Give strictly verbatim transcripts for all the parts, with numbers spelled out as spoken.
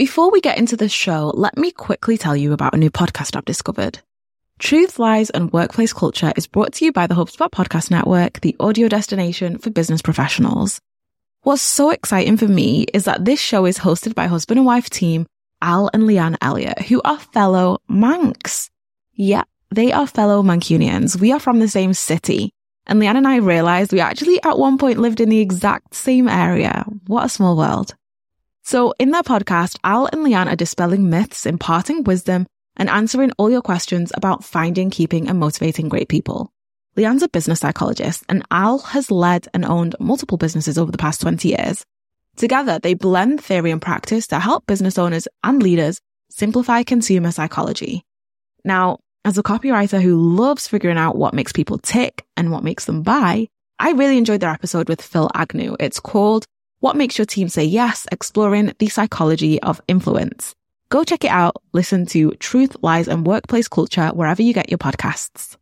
Before we get into this show, let me quickly tell you about a new podcast I've discovered. Truth, Lies and Workplace Culture is brought to you by the HubSpot Podcast Network, the audio destination for business professionals. What's so exciting for me is that this show is hosted by husband and wife team Al and Leanne Elliott, who are fellow Manx. Yeah, they are fellow Mancunians. We are from the same city. And Leanne and I realized we actually at one point lived in the exact same area. What a small world. So in their podcast, Al and Leanne are dispelling myths, imparting wisdom, and answering all your questions about finding, keeping, and motivating great people. Leanne's a business psychologist, and Al has led and owned multiple businesses over the past twenty years. Together, they blend theory and practice to help business owners and leaders simplify consumer psychology. Now, as a copywriter who loves figuring out what makes people tick and what makes them buy, I really enjoyed their episode with Phil Agnew. It's called What Makes Your Team Say Yes? Exploring the Psychology of Influence. Go check it out. Listen to Truth, Lies, and Workplace Culture wherever you get your podcasts.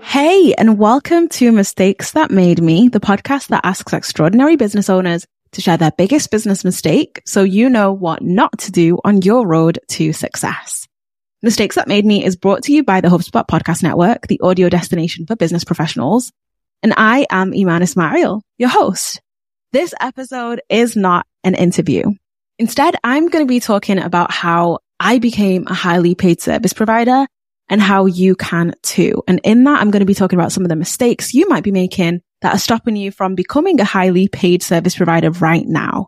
Hey, and welcome to Mistakes That Made Me, the podcast that asks extraordinary business owners to share their biggest business mistake so you know what not to do on your road to success. Mistakes That Made Me is brought to you by the HubSpot Podcast Network, the audio destination for business professionals. And I am Eman Ismail, your host. This episode is not an interview. Instead, I'm going to be talking about how I became a highly paid service provider and how you can too. And in that, I'm going to be talking about some of the mistakes you might be making that are stopping you from becoming a highly paid service provider right now.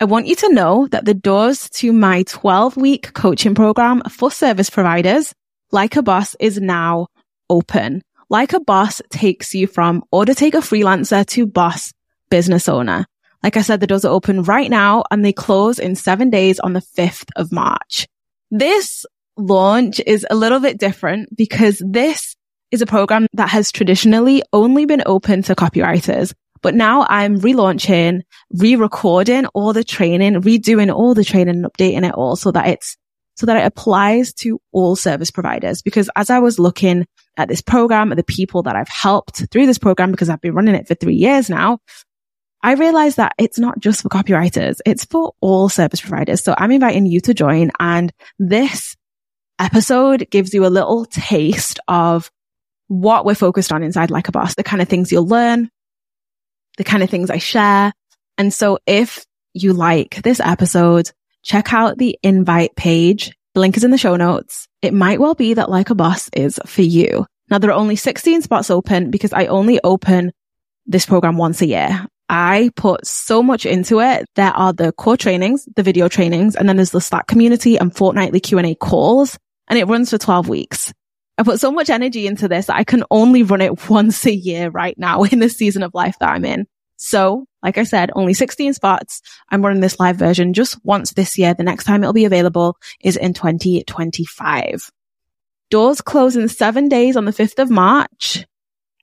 I want you to know that the doors to my twelve-week coaching program for service providers, Like a Boss, is now open. Like a Boss takes you from order taker freelancer to boss business owner. Like I said, the doors are open right now and they close in seven days on the fifth of March. This launch is a little bit different because this is a program that has traditionally only been open to copywriters. But now I'm relaunching, re-recording all the training, redoing all the training and updating it all so that it's, so that it applies to all service providers. Because as I was looking at this program, at the people that I've helped through this program, because I've been running it for three years now, I realized that it's not just for copywriters. It's for all service providers. So I'm inviting you to join. And this episode gives you a little taste of what we're focused on inside Like a Boss, the kind of things you'll learn, the kind of things I share. And so if you like this episode, check out the invite page. The link is in the show notes. It might well be that Like a Boss is for you. Now, there are only sixteen spots open because I only open this program once a year. I put so much into it. There are the core trainings, the video trainings, and then there's the Slack community and fortnightly Q and A calls, and it runs for twelve weeks. I put so much energy into this that I can only run it once a year right now in the season of life that I'm in. So, like I said, only sixteen spots. I'm running this live version just once this year. The next time it'll be available is in twenty twenty-five. Doors close in seven days on the fifth of March.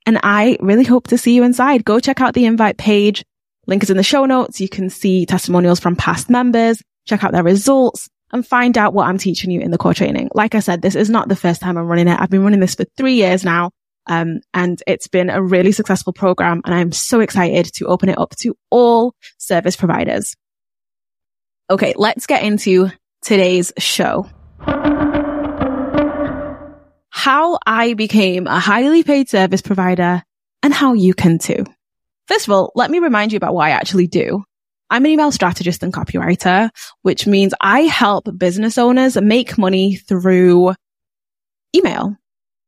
And I really hope to see you inside. Go check out the invite page. Link is in the show notes. You can see testimonials from past members. Check out their results. And find out what I'm teaching you in the core training. Like I said, this is not the first time I'm running it. I've been running this for three years now. Um, and it's been a really successful program. And I'm so excited to open it up to all service providers. Okay, let's get into today's show. How I became a highly paid service provider and how you can too. First of all, let me remind you about what I actually do. I'm an email strategist and copywriter, which means I help business owners make money through email,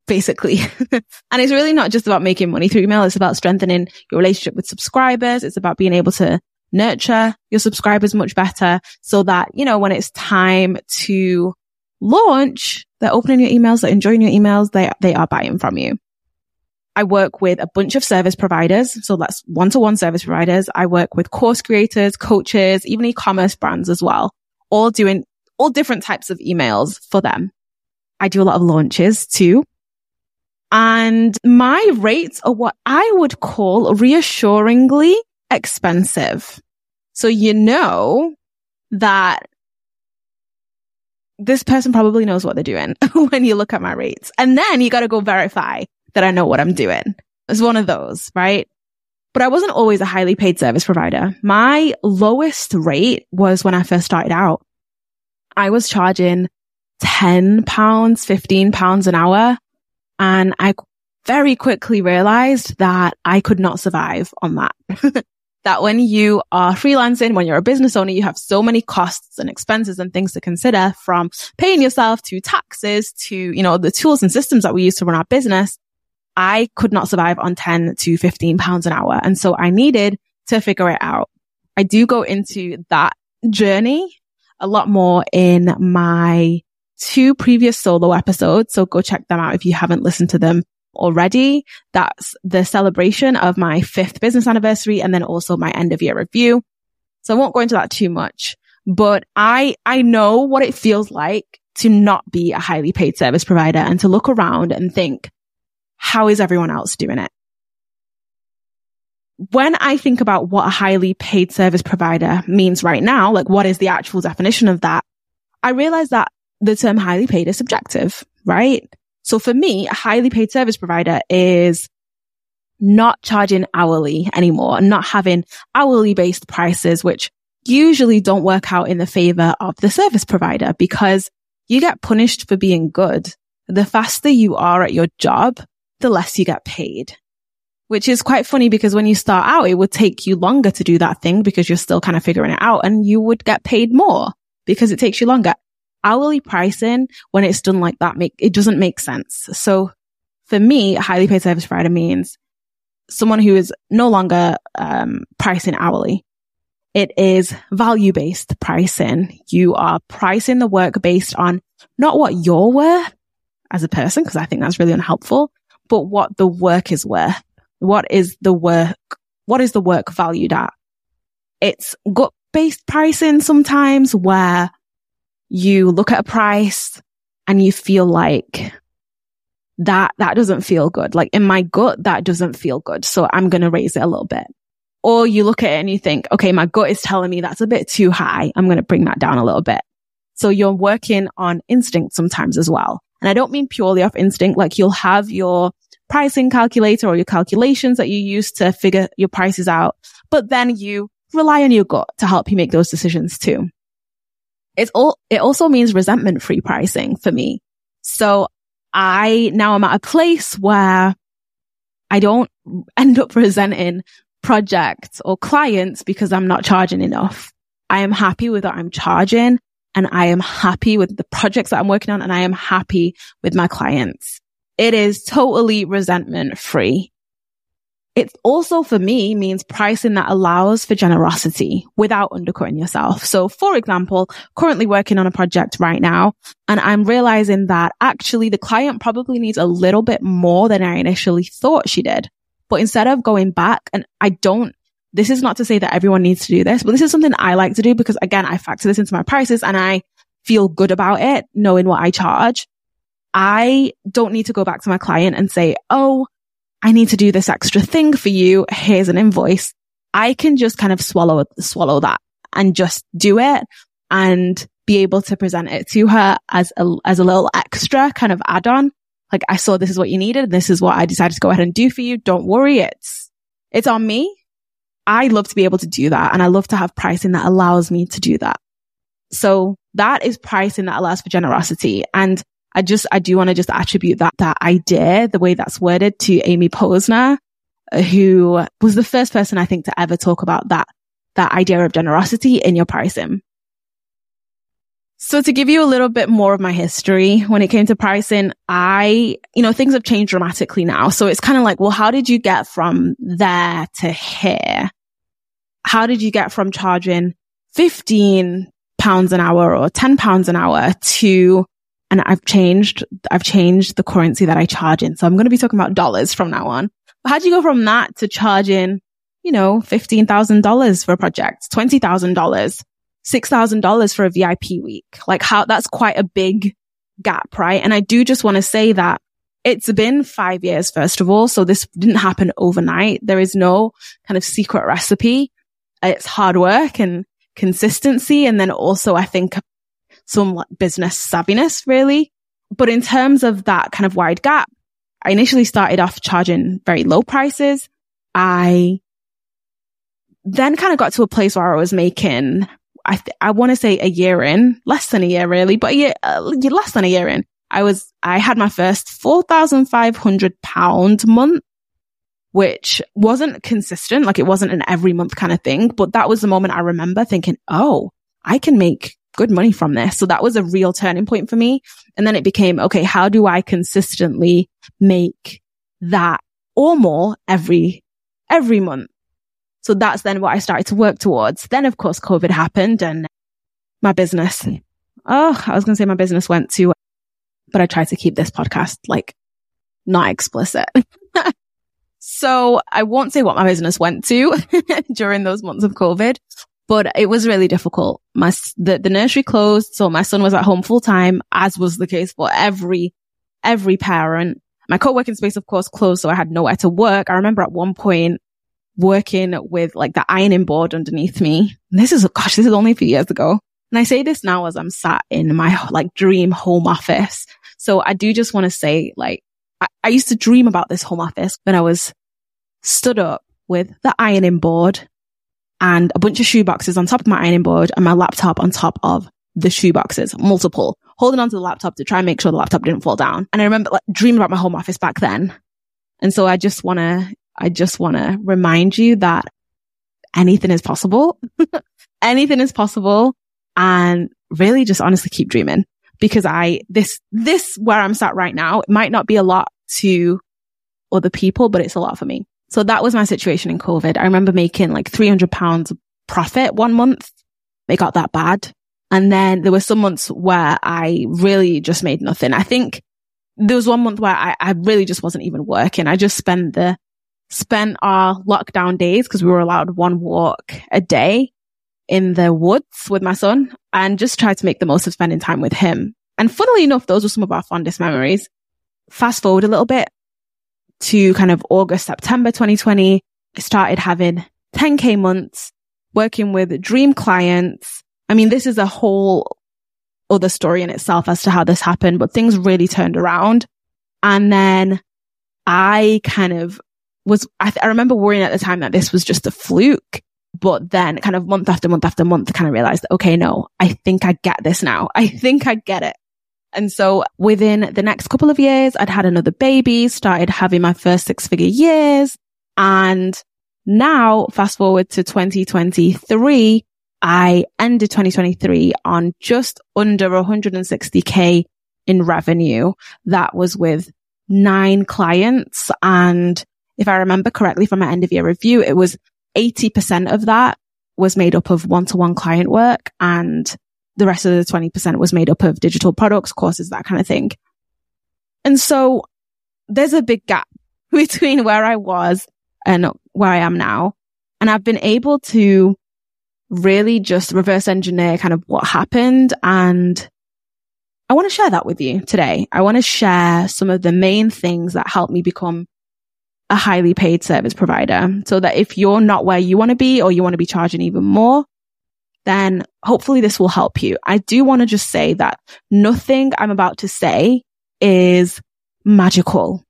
basically. And it's really not just about making money through email. It's about strengthening your relationship with subscribers. It's about being able to nurture your subscribers much better so that, you know, when it's time to launch, they're opening your emails, they're enjoying your emails, they, they are buying from you. I work with a bunch of service providers. So that's one-to-one service providers. I work with course creators, coaches, even e-commerce brands as well, all doing all different types of emails for them. I do a lot of launches too. And my rates are what I would call reassuringly expensive. So you know that this person probably knows what they're doing when you look at my rates. And then you got to go verify that I know what I'm doing. It's one of those, right? But I wasn't always a highly paid service provider. My lowest rate was when I first started out. I was charging ten pounds, fifteen pounds an hour. And I very quickly realized that I could not survive on that. That when you are freelancing, when you're a business owner, you have so many costs and expenses and things to consider, from paying yourself to taxes to, you know, the tools and systems that we use to run our business. I could not survive on ten to fifteen pounds an hour. And so I needed to figure it out. I do go into that journey a lot more in my two previous solo episodes. So go check them out if you haven't listened to them already. That's the celebration of my fifth business anniversary and then also my end of year review. So I won't go into that too much, but I, I know what it feels like to not be a highly paid service provider and to look around and think, how is everyone else doing it? When I think about what a highly paid service provider means right now, like what is the actual definition of that? I realize that the term highly paid is subjective, right? So for me, a highly paid service provider is not charging hourly anymore and not having hourly based prices, which usually don't work out in the favor of the service provider because you get punished for being good. The faster you are at your job, the less you get paid, which is quite funny because when you start out, it would take you longer to do that thing because you're still kind of figuring it out, and you would get paid more because it takes you longer. Hourly pricing, when it's done like that, make it doesn't make sense. So for me, a highly paid service provider means someone who is no longer um pricing hourly. It is value-based pricing. You are pricing the work based on not what you're worth as a person, because I think that's really unhelpful, but what the work is worth. What is the work? What is the work valued at? It's gut-based pricing sometimes, where you look at a price and you feel like that, that doesn't feel good. Like in my gut, that doesn't feel good. So I'm going to raise it a little bit. Or you look at it and you think, okay, my gut is telling me that's a bit too high. I'm going to bring that down a little bit. So you're working on instinct sometimes as well. And I don't mean purely off instinct. Like you'll have your pricing calculator or your calculations that you use to figure your prices out, but then you rely on your gut to help you make those decisions too. It's all, it also means resentment-free pricing for me. So I now am at a place where I don't end up resenting projects or clients because I'm not charging enough. I am happy with what I'm charging, and I am happy with the projects that I'm working on, and I am happy with my clients. It is totally resentment-free. It also, for me, means pricing that allows for generosity without undercutting yourself. So, for example, currently working on a project right now, and I'm realizing that actually the client probably needs a little bit more than I initially thought she did. But instead of going back, and I don't, this is not to say that everyone needs to do this, but this is something I like to do because, again, I factor this into my prices and I feel good about it, knowing what I charge. I don't need to go back to my client and say, oh, I need to do this extra thing for you. Here's an invoice. I can just kind of swallow, swallow that and just do it and be able to present it to her as a, as a little extra kind of add on. Like, I saw this is what you needed. This is what I decided to go ahead and do for you. Don't worry. It's, it's on me. I love to be able to do that. And I love to have pricing that allows me to do that. So that is pricing that allows for generosity. And I just, I do want to just attribute that, that idea, the way that's worded, to Amy Posner, who was the first person I think to ever talk about that, that idea of generosity in your pricing. So to give you a little bit more of my history, when it came to pricing, I, you know, things have changed dramatically now. So it's kind of like, well, how did you get from there to here? How did you get from charging fifteen pounds an hour or ten pounds an hour to, and I've changed, I've changed the currency that I charge in. So I'm going to be talking about dollars from now on. But how do you go from that to charging, you know, fifteen thousand dollars for a project, twenty thousand dollars, six thousand dollars for a V I P week? Like, how, that's quite a big gap, right? And I do just want to say that it's been five years, first of all. So this didn't happen overnight. There is no kind of secret recipe. It's hard work and consistency. And then also, I think, some business savviness, really. But in terms of that kind of wide gap, I initially started off charging very low prices. I then kind of got to a place where I was making, I th- I want to say a year in, less than a year really, but a year, uh, less than a year in, I was, I had my first four thousand five hundred pounds month, which wasn't consistent. Like, it wasn't an every month kind of thing, but that was the moment I remember thinking, oh, I can make good money from this. So that was a real turning point for me. And then it became, okay, how do I consistently make that or more every, every month? So that's then what I started to work towards. Then, of course, COVID happened and my business, oh, I was going to say my business went to, but I tried to keep this podcast like not explicit. So I won't say what my business went to during those months of COVID, but it was really difficult. My, the, the nursery closed. So my son was at home full time, as was the case for every, every parent. My co-working space, of course, closed. So I had nowhere to work. I remember at one point working with like the ironing board underneath me. And this is, gosh, this is only a few years ago. And I say this now as I'm sat in my like dream home office. So I do just want to say, like, I, I used to dream about this home office when I was stood up with the ironing board and a bunch of shoe boxes on top of my ironing board and my laptop on top of the shoe boxes, multiple, holding onto the laptop to try and make sure the laptop didn't fall down. And I remember like dreaming about my home office back then. And so I just want to, I just want to remind you that anything is possible. Anything is possible. And really just honestly keep dreaming, because I, this, this where I'm sat right now, it might not be a lot to other people, but it's a lot for me. So that was my situation in COVID. I remember making like three hundred pounds profit one month. It got that bad. And then there were some months where I really just made nothing. I think there was one month where I, I really just wasn't even working. I just spent the, spent our lockdown days, because we were allowed one walk a day in the woods with my son, and just tried to make the most of spending time with him. And funnily enough, those were some of our fondest memories. Fast forward a little bit to kind of August, September twenty twenty, I started having ten K months, working with dream clients. I mean, this is a whole other story in itself as to how this happened, but things really turned around. And then I kind of was, I, th- I remember worrying at the time that this was just a fluke, but then kind of month after month after month, I kind of realized that, okay, no, I think I get this now. I think I get it. And so within the next couple of years, I'd had another baby, started having my first six figure years. And now fast forward to twenty twenty-three, I ended twenty twenty-three on just under one hundred sixty K in revenue. That was with nine clients. And if I remember correctly from my end of year review, it was eighty percent of that was made up of one-to-one client work, and the rest of the twenty percent was made up of digital products, courses, that kind of thing. And so there's a big gap between where I was and where I am now. And I've been able to really just reverse engineer kind of what happened. And I want to share that with you today. I want to share some of the main things that helped me become a highly paid service provider, so that if you're not where you want to be, or you want to be charging even more, then hopefully this will help you. I do want to just say that nothing I'm about to say is magical.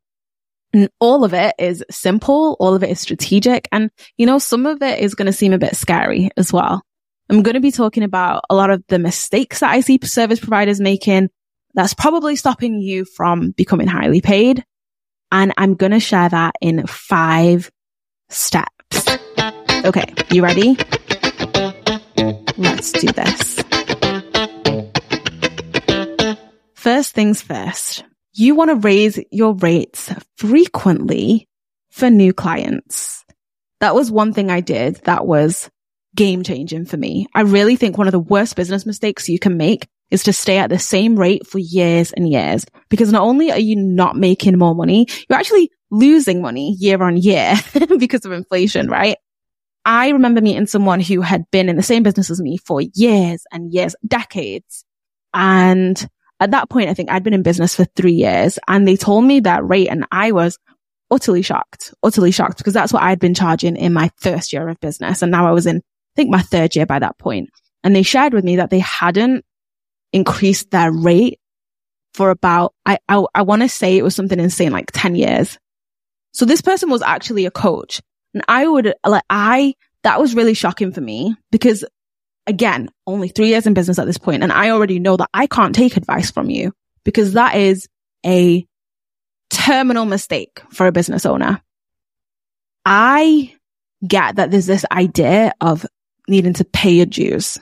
And all of it is simple. All of it is strategic. And, you know, some of it is going to seem a bit scary as well. I'm going to be talking about a lot of the mistakes that I see service providers making that's probably stopping you from becoming highly paid. And I'm going to share that in five steps. Okay, you ready? Let's do this. First things first, you want to raise your rates frequently for new clients. That was one thing I did that was game changing for me. I really think one of the worst business mistakes you can make is to stay at the same rate for years and years, because not only are you not making more money, you're actually losing money year on year because of inflation, right? I remember meeting someone who had been in the same business as me for years and years, decades. And at that point, I think I'd been in business for three years and they told me that rate, and I was utterly shocked, utterly shocked, because that's what I'd been charging in my first year of business. And now I was in, I think, my third year by that point. And they shared with me that they hadn't increased their rate for about, I, I, I want to say it was something insane, like ten years. So this person was actually a coach. And I would like, I, that was really shocking for me because again, only three years in business at this point, and I already know that I can't take advice from you because that is a terminal mistake for a business owner. I get that there's this idea of needing to pay your dues.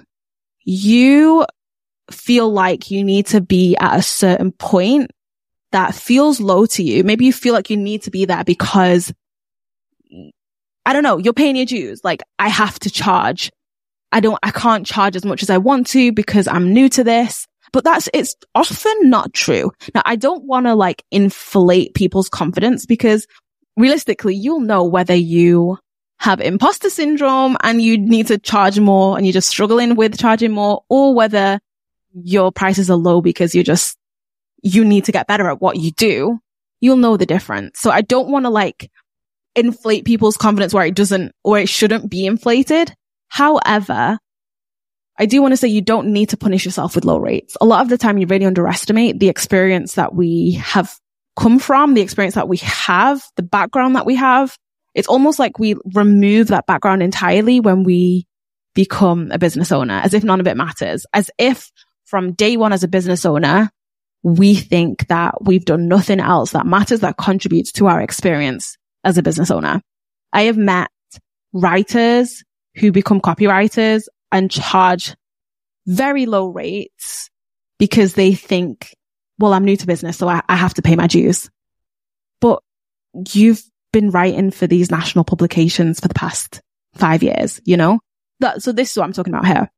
You feel like you need to be at a certain point that feels low to you. Maybe you feel like you need to be there because, I don't know, you're paying your dues. Like, I have to charge. I don't, I can't charge as much as I want to because I'm new to this, but that's, it's often not true. Now, I don't want to like inflate people's confidence because realistically, you'll know whether you have imposter syndrome and you need to charge more and you're just struggling with charging more, or whether your prices are low because you're just, you need to get better at what you do. You'll know the difference. So I don't want to like inflate people's confidence where it doesn't, or it shouldn't be inflated. However, I do want to say you don't need to punish yourself with low rates. A lot of the time you really underestimate the experience that we have come from, the experience that we have, the background that we have. It's almost like we remove that background entirely when we become a business owner, as if none of it matters, as if from day one as a business owner, we think that we've done nothing else that matters, that contributes to our experience as a business owner. I have met writers who become copywriters and charge very low rates because they think, well, I'm new to business, so I, I have to pay my dues. But you've been writing for these national publications for the past five years, you know? That, so this is what I'm talking about here.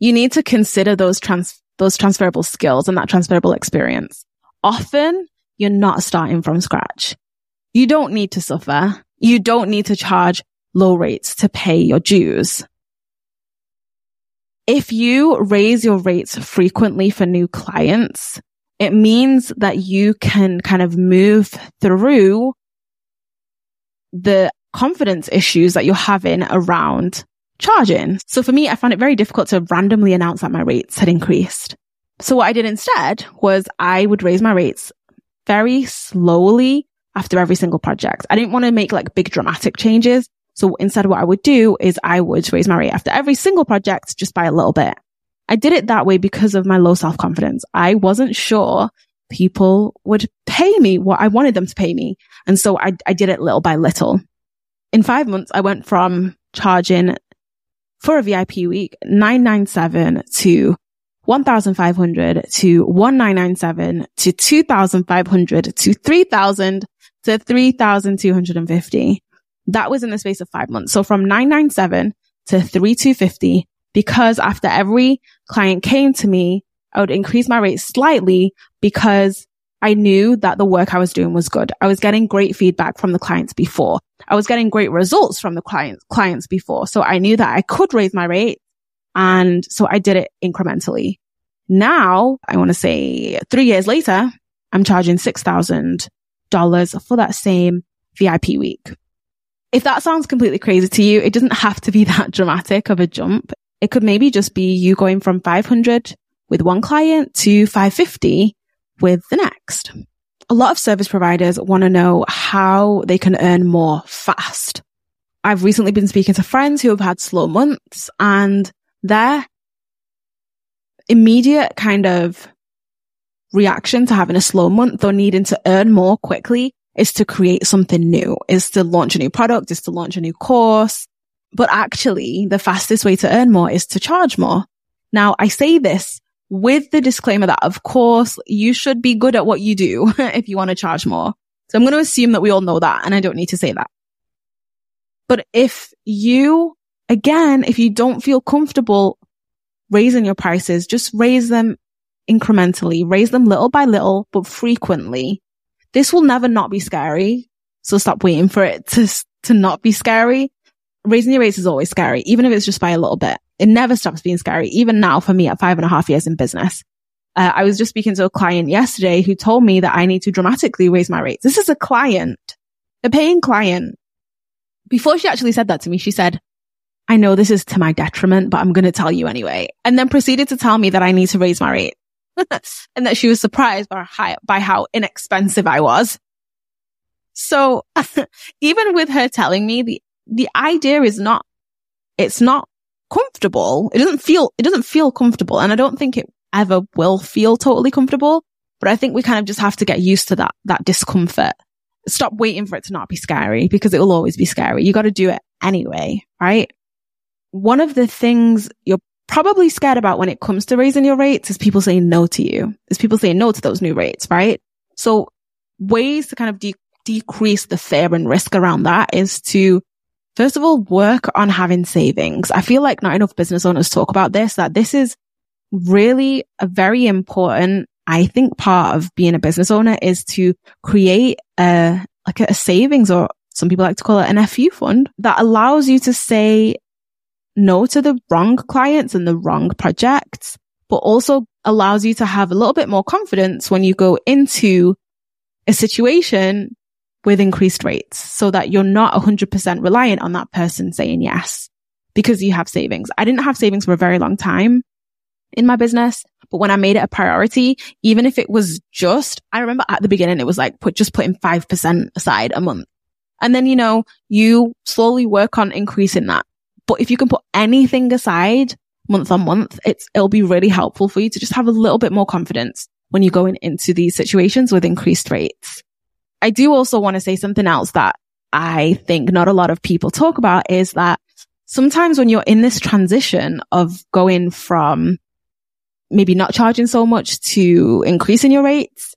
You need to consider those trans those transferable skills and that transferable experience. Often, you're not starting from scratch. You don't need to suffer. You don't need to charge low rates to pay your dues. If you raise your rates frequently for new clients, it means that you can kind of move through the confidence issues that you're having around charging. So for me, I found it very difficult to randomly announce that my rates had increased. So what I did instead was I would raise my rates very slowly after every single project. I didn't want to make like big dramatic changes. So instead, what I would do is I would raise my rate after every single project just by a little bit. I did it that way because of my low self-confidence. I wasn't sure people would pay me what I wanted them to pay me. And so I, I did it little by little. In five months, I went from charging for a V I P week, nine ninety-seven to one thousand five hundred to one thousand nine hundred ninety-seven to two thousand five hundred to three thousand to three thousand two hundred fifty. That was in the space of five months. So from nine ninety-seven to three thousand two hundred fifty, because after every client came to me, I would increase my rate slightly because I knew that the work I was doing was good. I was getting great feedback from the clients before. I was getting great results from the clients, clients before. So I knew that I could raise my rate. And so I did it incrementally. Now, I want to say three years later, I'm charging six thousand dollars for that same V I P week. If that sounds completely crazy to you, it doesn't have to be that dramatic of a jump. It could maybe just be you going from five hundred with one client to five hundred fifty with the next. A lot of service providers want to know how they can earn more fast. I've recently been speaking to friends who have had slow months, and their immediate kind of reaction to having a slow month or needing to earn more quickly is to create something new, is to launch a new product, is to launch a new course. But actually, the fastest way to earn more is to charge more. Now, I say this with the disclaimer that, of course, you should be good at what you do if you want to charge more. So I'm going to assume that we all know that, and I don't need to say that. But if you, again, if you don't feel comfortable raising your prices, just raise them incrementally, raise them little by little, but frequently. This will never not be scary. So stop waiting for it to to not be scary. Raising your rates is always scary, even if it's just by a little bit. It never stops being scary, even now for me at five and a half years in business. Uh, I was just speaking to a client yesterday who told me that I need to dramatically raise my rates. This is a client, a paying client. Before she actually said that to me, she said, I know this is to my detriment, but I'm going to tell you anyway. And then proceeded to tell me that I need to raise my rate and that she was surprised by how, by how inexpensive I was. So even with her telling me, the, the idea is not, it's not comfortable. It doesn't feel, it doesn't feel comfortable. And I don't think it ever will feel totally comfortable, but I think we kind of just have to get used to that, that discomfort. Stop waiting for it to not be scary, because it will always be scary. You got to do it anyway, right? One of the things you're probably scared about when it comes to raising your rates is people saying no to you, is people saying no to those new rates, right? So ways to kind of de- decrease the fear and risk around that is to, first of all, work on having savings. I feel like not enough business owners talk about this, that this is really a very important, I think, part of being a business owner is to create a, like a savings, or some people like to call it an F U fund, that allows you to say no to the wrong clients and the wrong projects, but also allows you to have a little bit more confidence when you go into a situation with increased rates, so that you're not one hundred percent reliant on that person saying yes, because you have savings. I didn't have savings for a very long time in my business, but when I made it a priority, even if it was just, I remember at the beginning, it was like put just putting five percent aside a month. And then, you know, you slowly work on increasing that. But if you can put anything aside month on month, it's, it'll be really helpful for you to just have a little bit more confidence when you're going into these situations with increased rates. I do also want to say something else that I think not a lot of people talk about, is that sometimes when you're in this transition of going from maybe not charging so much to increasing your rates,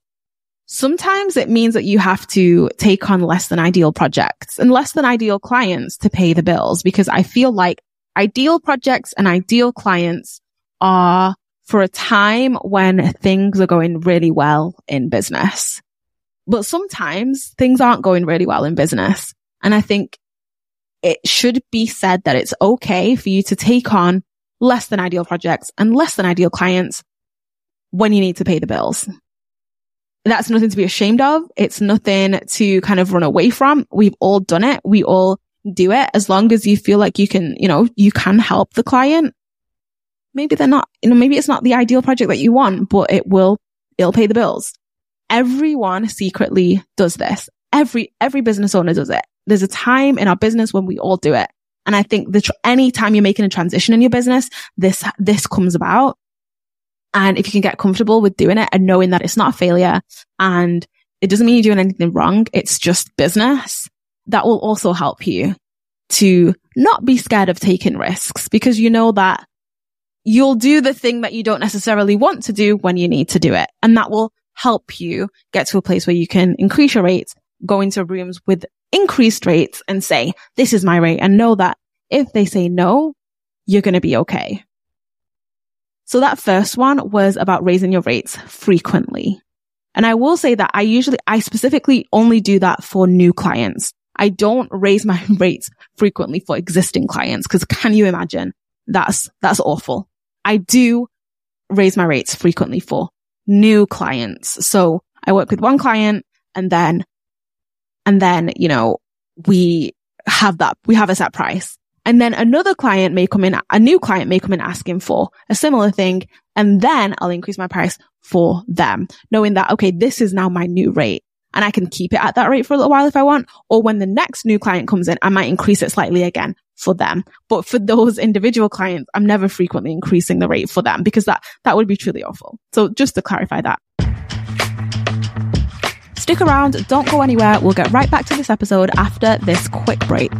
sometimes it means that you have to take on less than ideal projects and less than ideal clients to pay the bills, because I feel like ideal projects and ideal clients are for a time when things are going really well in business. But sometimes things aren't going really well in business. And I think it should be said that it's okay for you to take on less than ideal projects and less than ideal clients when you need to pay the bills. That's nothing to be ashamed of. It's nothing to kind of run away from. We've all done it. We all do it. As long as you feel like you can, you know, you can help the client. Maybe they're not, you know, maybe it's not the ideal project that you want, but it will, it'll pay the bills. Everyone secretly does this. Every, every business owner does it. There's a time in our business when we all do it. And I think that tr- any time you're making a transition in your business, this, this comes about. And if you can get comfortable with doing it and knowing that it's not a failure and it doesn't mean you're doing anything wrong, it's just business, that will also help you to not be scared of taking risks, because you know that you'll do the thing that you don't necessarily want to do when you need to do it. And that will help you get to a place where you can increase your rates, go into rooms with increased rates and say, this is my rate, and know that if they say no, you're going to be okay. So that first one was about raising your rates frequently. And I will say that I usually, I specifically only do that for new clients. I don't raise my rates frequently for existing clients, because can you imagine? That's, that's awful. I do raise my rates frequently for new clients. So I work with one client and then, and then, you know, we have that, we have a set price. And then another client may come in, a new client may come in asking for a similar thing. And then I'll increase my price for them, knowing that, okay, this is now my new rate and I can keep it at that rate for a little while if I want. Or when the next new client comes in, I might increase it slightly again for them. But for those individual clients, I'm never frequently increasing the rate for them, because that, that would be truly awful. So just to clarify that. Stick around. Don't go anywhere. We'll get right back to this episode after this quick break.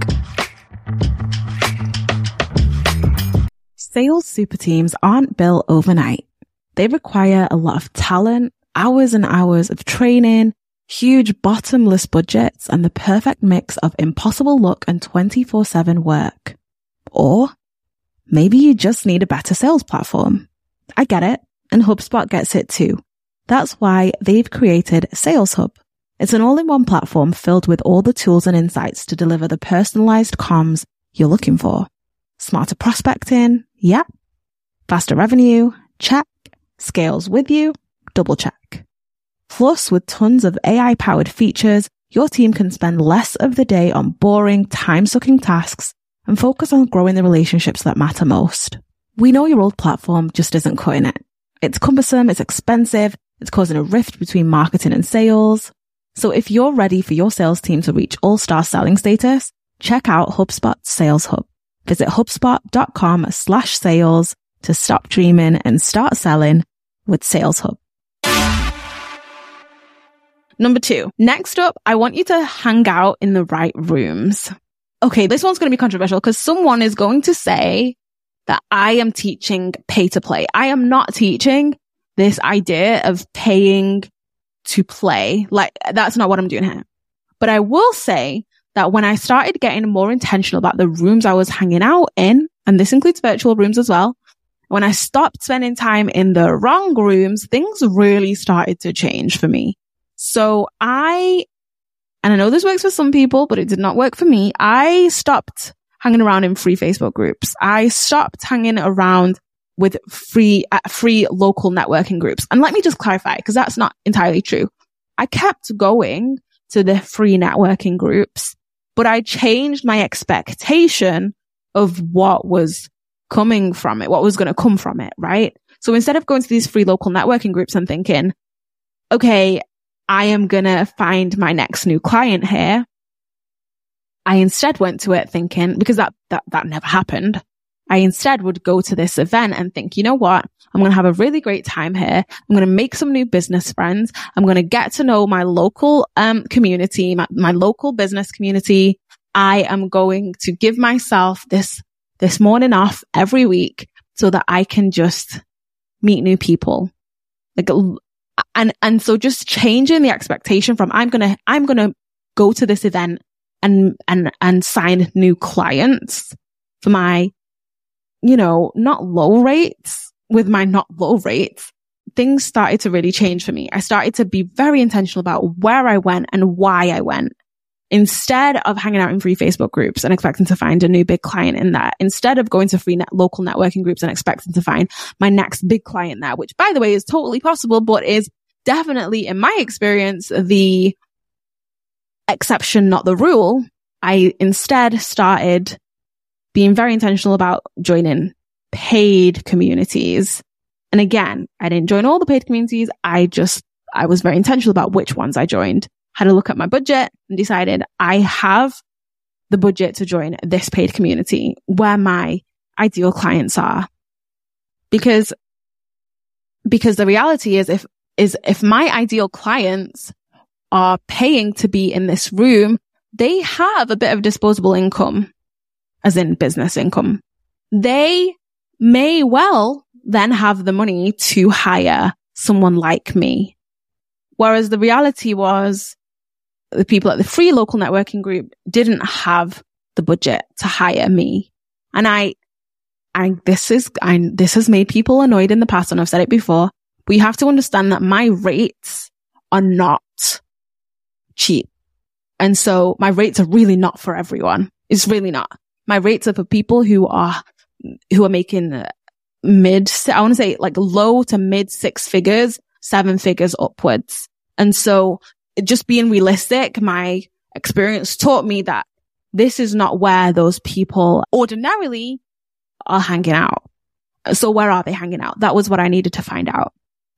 Sales super teams aren't built overnight. They require a lot of talent, hours and hours of training, huge bottomless budgets, and the perfect mix of impossible luck and twenty-four seven work. Or maybe you just need a better sales platform. I get it, and HubSpot gets it too. That's why they've created Sales Hub. It's an all-in-one platform filled with all the tools and insights to deliver the personalized comms you're looking for. Smarter prospecting, yeah. Faster revenue, check. Scales with you, double check. Plus, with tons of A I-powered features, your team can spend less of the day on boring, time-sucking tasks and focus on growing the relationships that matter most. We know your old platform just isn't cutting it. It's cumbersome, it's expensive, it's causing a rift between marketing and sales. So if you're ready for your sales team to reach all-star selling status, check out HubSpot's Sales Hub. Visit HubSpot.com slash sales to stop dreaming and start selling with Sales Hub. Number two, next up, I want you to hang out in the right rooms. Okay, this one's going to be controversial because someone is going to say that I am teaching pay to play. I am not teaching this idea of paying to play. Like, that's not what I'm doing here. But I will say that when I started getting more intentional about the rooms I was hanging out in, and this includes virtual rooms as well, when I stopped spending time in the wrong rooms, things really started to change for me. So I, and I know this works for some people, but it did not work for me. I stopped hanging around in free Facebook groups. I stopped hanging around with free, uh, free local networking groups. And let me just clarify, because that's not entirely true. I kept going to the free networking groups, but I changed my expectation of what was coming from it, what was going to come from it, right? So instead of going to these free local networking groups and thinking, okay, I am going to find my next new client here, I instead went to it thinking, because that, that, that never happened. I instead would go to this event and think, you know what? I'm going to have a really great time here. I'm going to make some new business friends. I'm going to get to know my local um community, my, my local business community. I am going to give myself this, this morning off every week so that I can just meet new people. Like, and, and so just changing the expectation from I'm going to, I'm going to go to this event and, and, and sign new clients for my, you know, not low rates, with my not low rates, things started to really change for me. I started to be very intentional about where I went and why I went. Instead of hanging out in free Facebook groups and expecting to find a new big client in there, instead of going to free net- local networking groups and expecting to find my next big client there, which by the way is totally possible, but is definitely, in my experience, the exception, not the rule. I instead started being very intentional about joining paid communities. And again, I didn't join all the paid communities. I just, I was very intentional about which ones I joined, had a look at my budget and decided I have the budget to join this paid community where my ideal clients are. Because, because the reality is if, is if my ideal clients are paying to be in this room, they have a bit of disposable income, as in business income. They may well then have the money to hire someone like me. Whereas the reality was the people at the free local networking group didn't have the budget to hire me. And I, I, this is, I, this has made people annoyed in the past, and I've said it before, but you have to understand that my rates are not cheap. And so my rates are really not for everyone. It's really not. My rates are for people who are, who are making mid, I want to say like low to mid six figures, seven figures upwards. And so just being realistic, my experience taught me that this is not where those people ordinarily are hanging out. So where are they hanging out? That was what I needed to find out.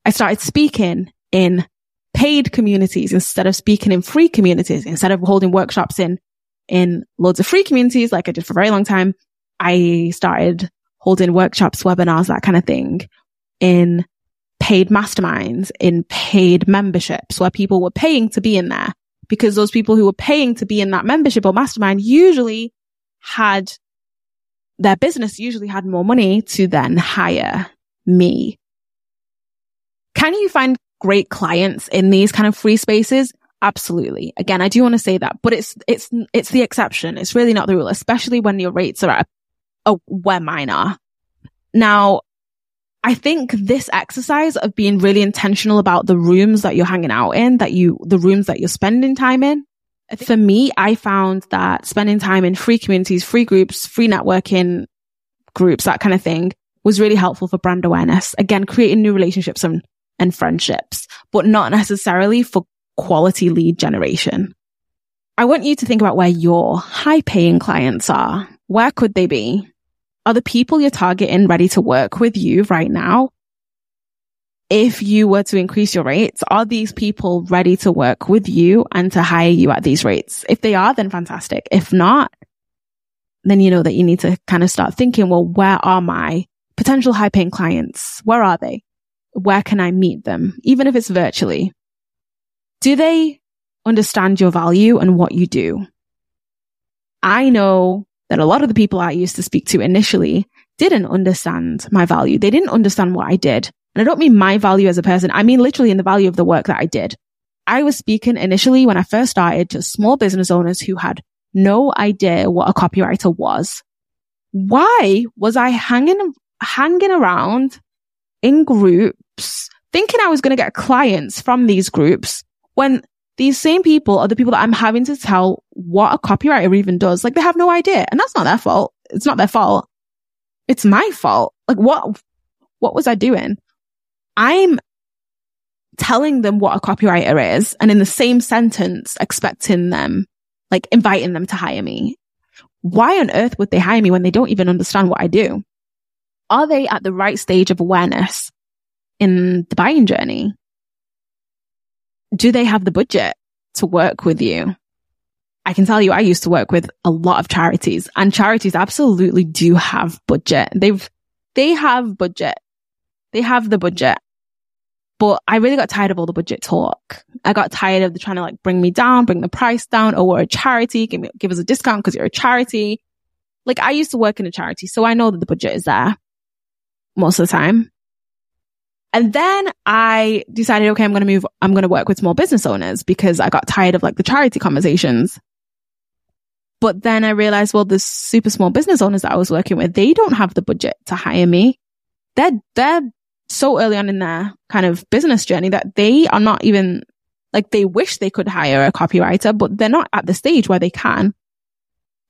I started speaking in paid communities instead of speaking in free communities, instead of holding workshops in in loads of free communities like I did for a very long time. I started holding workshops, webinars, that kind of thing in paid masterminds, in paid memberships where people were paying to be in there, because those people who were paying to be in that membership or mastermind usually had, their business usually had more money to then hire me. Can you find great clients in these kind of free spaces? Absolutely. Again, I do want to say that, but it's, it's, it's the exception. It's really not the rule, especially when your rates are at, oh, where mine are. Now, I think this exercise of being really intentional about the rooms that you're hanging out in, that you, the rooms that you're spending time in. For me, I found that spending time in free communities, free groups, free networking groups, that kind of thing was really helpful for brand awareness. Again, creating new relationships and, and friendships, but not necessarily for quality lead generation. I want you to think about where your high paying clients are Where could they be? Are the people you're targeting ready to work with you right now? If you were to increase your rates, are these people ready to work with you and to hire you at these rates? If they are, then fantastic. If not, then you know that you need to kind of start thinking, well, where are my potential high paying clients? Where are they? Where can I meet them? Even if it's virtually. Do they understand your value and what you do? I know that a lot of the people I used to speak to initially didn't understand my value. They didn't understand what I did. And I don't mean my value as a person. I mean literally in the value of the work that I did. I was speaking initially when I first started to small business owners who had no idea what a copywriter was. Why was I hanging, hanging around in groups thinking I was going to get clients from these groups when these same people are the people that I'm having to tell what a copywriter even does? Like, they have no idea. And that's not their fault. It's not their fault. It's my fault. Like, what, what was I doing? I'm telling them what a copywriter is and in the same sentence expecting them, like inviting them to hire me. Why on earth would they hire me when they don't even understand what I do? Are they at the right stage of awareness in the buying journey? Do they have the budget to work with you? I can tell you, I used to work with a lot of charities, and charities absolutely do have budget. They've, they have budget. They have the budget. But I really got tired of all the budget talk. I got tired of the trying to like bring me down, bring the price down. Oh, we're a charity. Give me, give us a discount because you're a charity. Like, I used to work in a charity, so I know that the budget is there most of the time. And then I decided, okay, I'm going to move, I'm going to work with small business owners because I got tired of like the charity conversations. But then I realized, well, the super small business owners that I was working with, they don't have the budget to hire me. They're, they're so early on in their kind of business journey that they are not even, like, they wish they could hire a copywriter, but they're not at the stage where they can.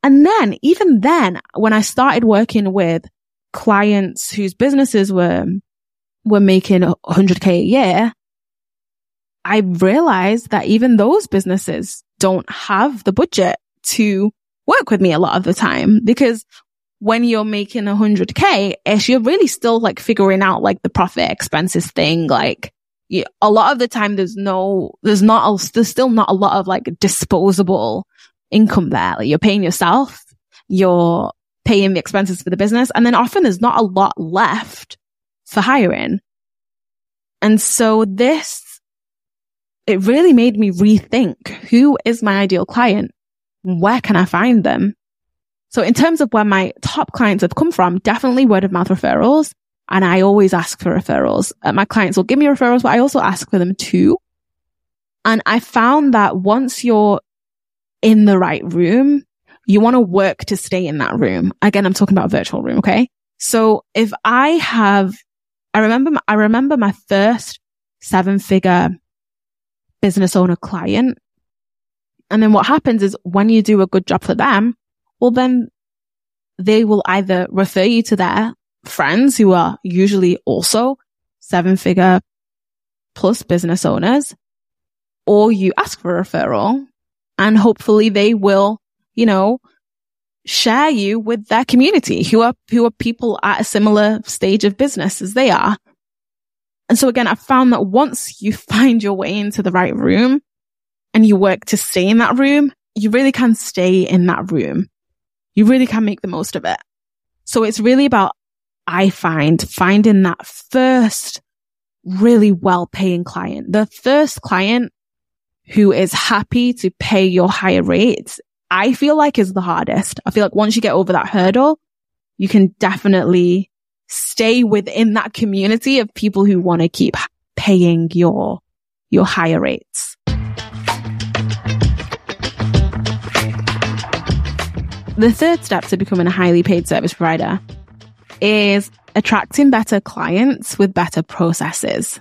And then, even then, when I started working with clients whose businesses were were making one hundred K a year, I realized that even those businesses don't have the budget to work with me a lot of the time, because when you're making one hundred K-ish, you're really still like figuring out like the profit expenses thing. Like, you, a lot of the time, there's no, there's not, a, there's still not a lot of like disposable income there. Like, you're paying yourself, you're paying the expenses for the business, and then often there's not a lot left for hiring. And so this, it really made me rethink, who is my ideal client? Where can I find them? So in terms of where my top clients have come from, definitely word of mouth referrals. And I always ask for referrals. Uh, my clients will give me referrals, but I also ask for them too. And I found that once you're in the right room, you want to work to stay in that room. Again, I'm talking about a virtual room. Okay. So if I have, I remember, I remember my first seven figure business owner client. And then what happens is, when you do a good job for them, well, then they will either refer you to their friends who are usually also seven figure plus business owners, or you ask for a referral and hopefully they will, you know, share you with their community who are, who are people at a similar stage of business as they are. And so again, I found that once you find your way into the right room and you work to stay in that room, you really can stay in that room. You really can make the most of it. So it's really about, I find, finding that first really well-paying client, the first client who is happy to pay your higher rates. I feel like is the hardest. I feel like once you get over that hurdle, you can definitely stay within that community of people who want to keep paying your, your higher rates. The third step to becoming a highly paid service provider is attracting better clients with better processes.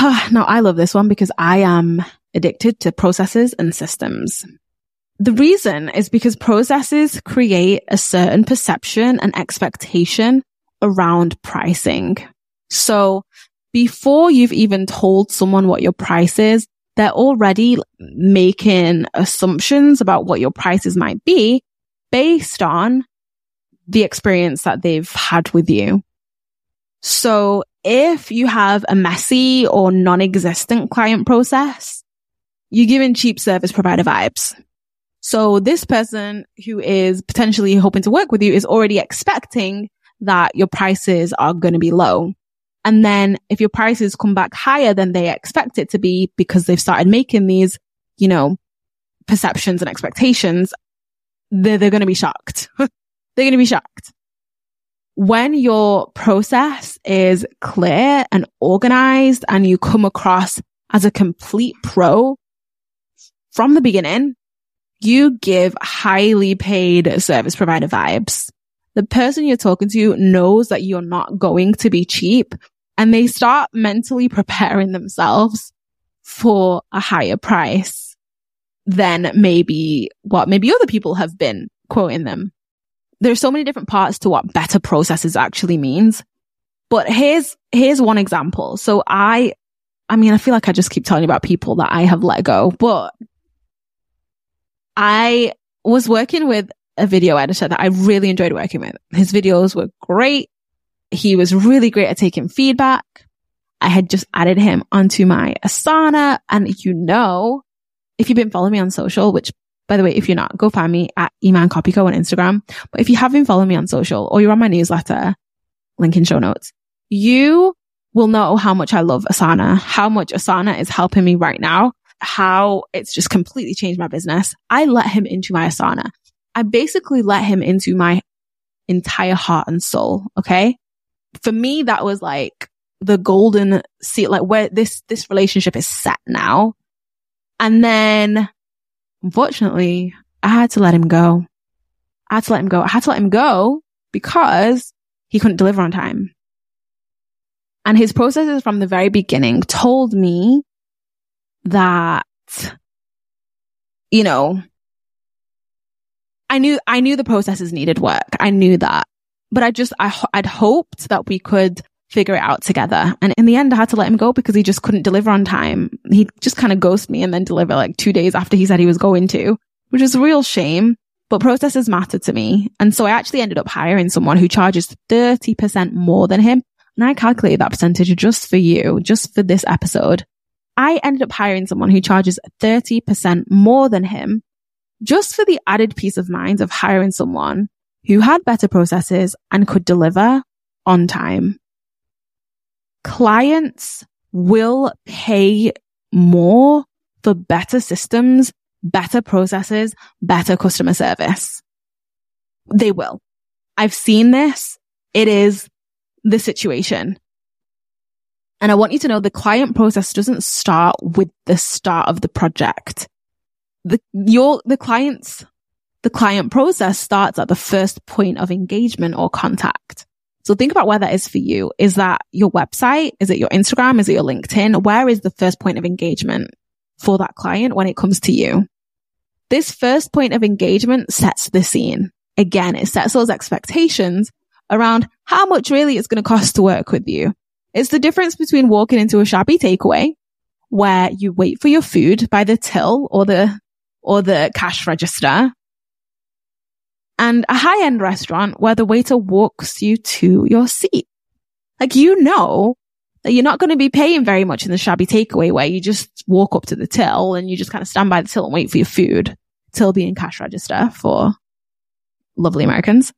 Now, I love this one because I am addicted to processes and systems. The reason is because processes create a certain perception and expectation around pricing. So before you've even told someone what your price is, they're already making assumptions about what your prices might be based on the experience that they've had with you. So if you have a messy or non-existent client process, you're giving cheap service provider vibes. So this person who is potentially hoping to work with you is already expecting that your prices are going to be low. And then if your prices come back higher than they expect it to be because they've started making these, you know, perceptions and expectations, they're, they're going to be shocked. They're going to be shocked. When your process is clear and organized and you come across as a complete pro from the beginning, you give highly paid service provider vibes. The person you're talking to knows that you're not going to be cheap, and they start mentally preparing themselves for a higher price than maybe what maybe other people have been quoting them. There's so many different parts to what better processes actually means. But here's here's one example. So I I mean, I feel like I just keep telling you about people that I have let go, but I was working with a video editor that I really enjoyed working with. His videos were great. He was really great at taking feedback. I had just added him onto my Asana. And you know, if you've been following me on social, which by the way, if you're not, go find me at Eman Copy Co. on Instagram. But if you have been following me on social or you're on my newsletter, link in show notes, you will know how much I love Asana, how much Asana is helping me right now, how it's just completely changed my business. I let him into my Asana. I basically let him into my entire heart and soul. Okay. For me, that was like the golden seat, like where this, this relationship is set now. And then unfortunately, I had to let him go. I had to let him go. I had to let him go because he couldn't deliver on time. And his processes from the very beginning told me that, you know, I knew, I knew the processes needed work. I knew that, but I just, I, I'd hoped that we could figure it out together. And in the end, I had to let him go because he just couldn't deliver on time. He just kind of ghosted me and then delivered like two days after he said he was going to, which is a real shame, but processes matter to me. And so I actually ended up hiring someone who charges thirty percent more than him. And I calculated that percentage just for you, just for this episode. I ended up hiring someone who charges thirty percent more than him just for the added peace of mind of hiring someone who had better processes and could deliver on time. Clients will pay more for better systems, better processes, better customer service. They will. I've seen this. It is the situation. And I want you to know the client process doesn't start with the start of the project. The, your, the client's, the client process starts at the first point of engagement or contact. So think about where that is for you. Is that your website? Is it your Instagram? Is it your LinkedIn? Where is the first point of engagement for that client when it comes to you? This first point of engagement sets the scene. Again, it sets those expectations around how much really it's going to cost to work with you. It's the difference between walking into a shabby takeaway where you wait for your food by the till or the, or the cash register, and a high-end restaurant where the waiter walks you to your seat. Like, you know that you're not going to be paying very much in the shabby takeaway where you just walk up to the till and you just kind of stand by the till and wait for your food. Till being cash register for lovely Americans.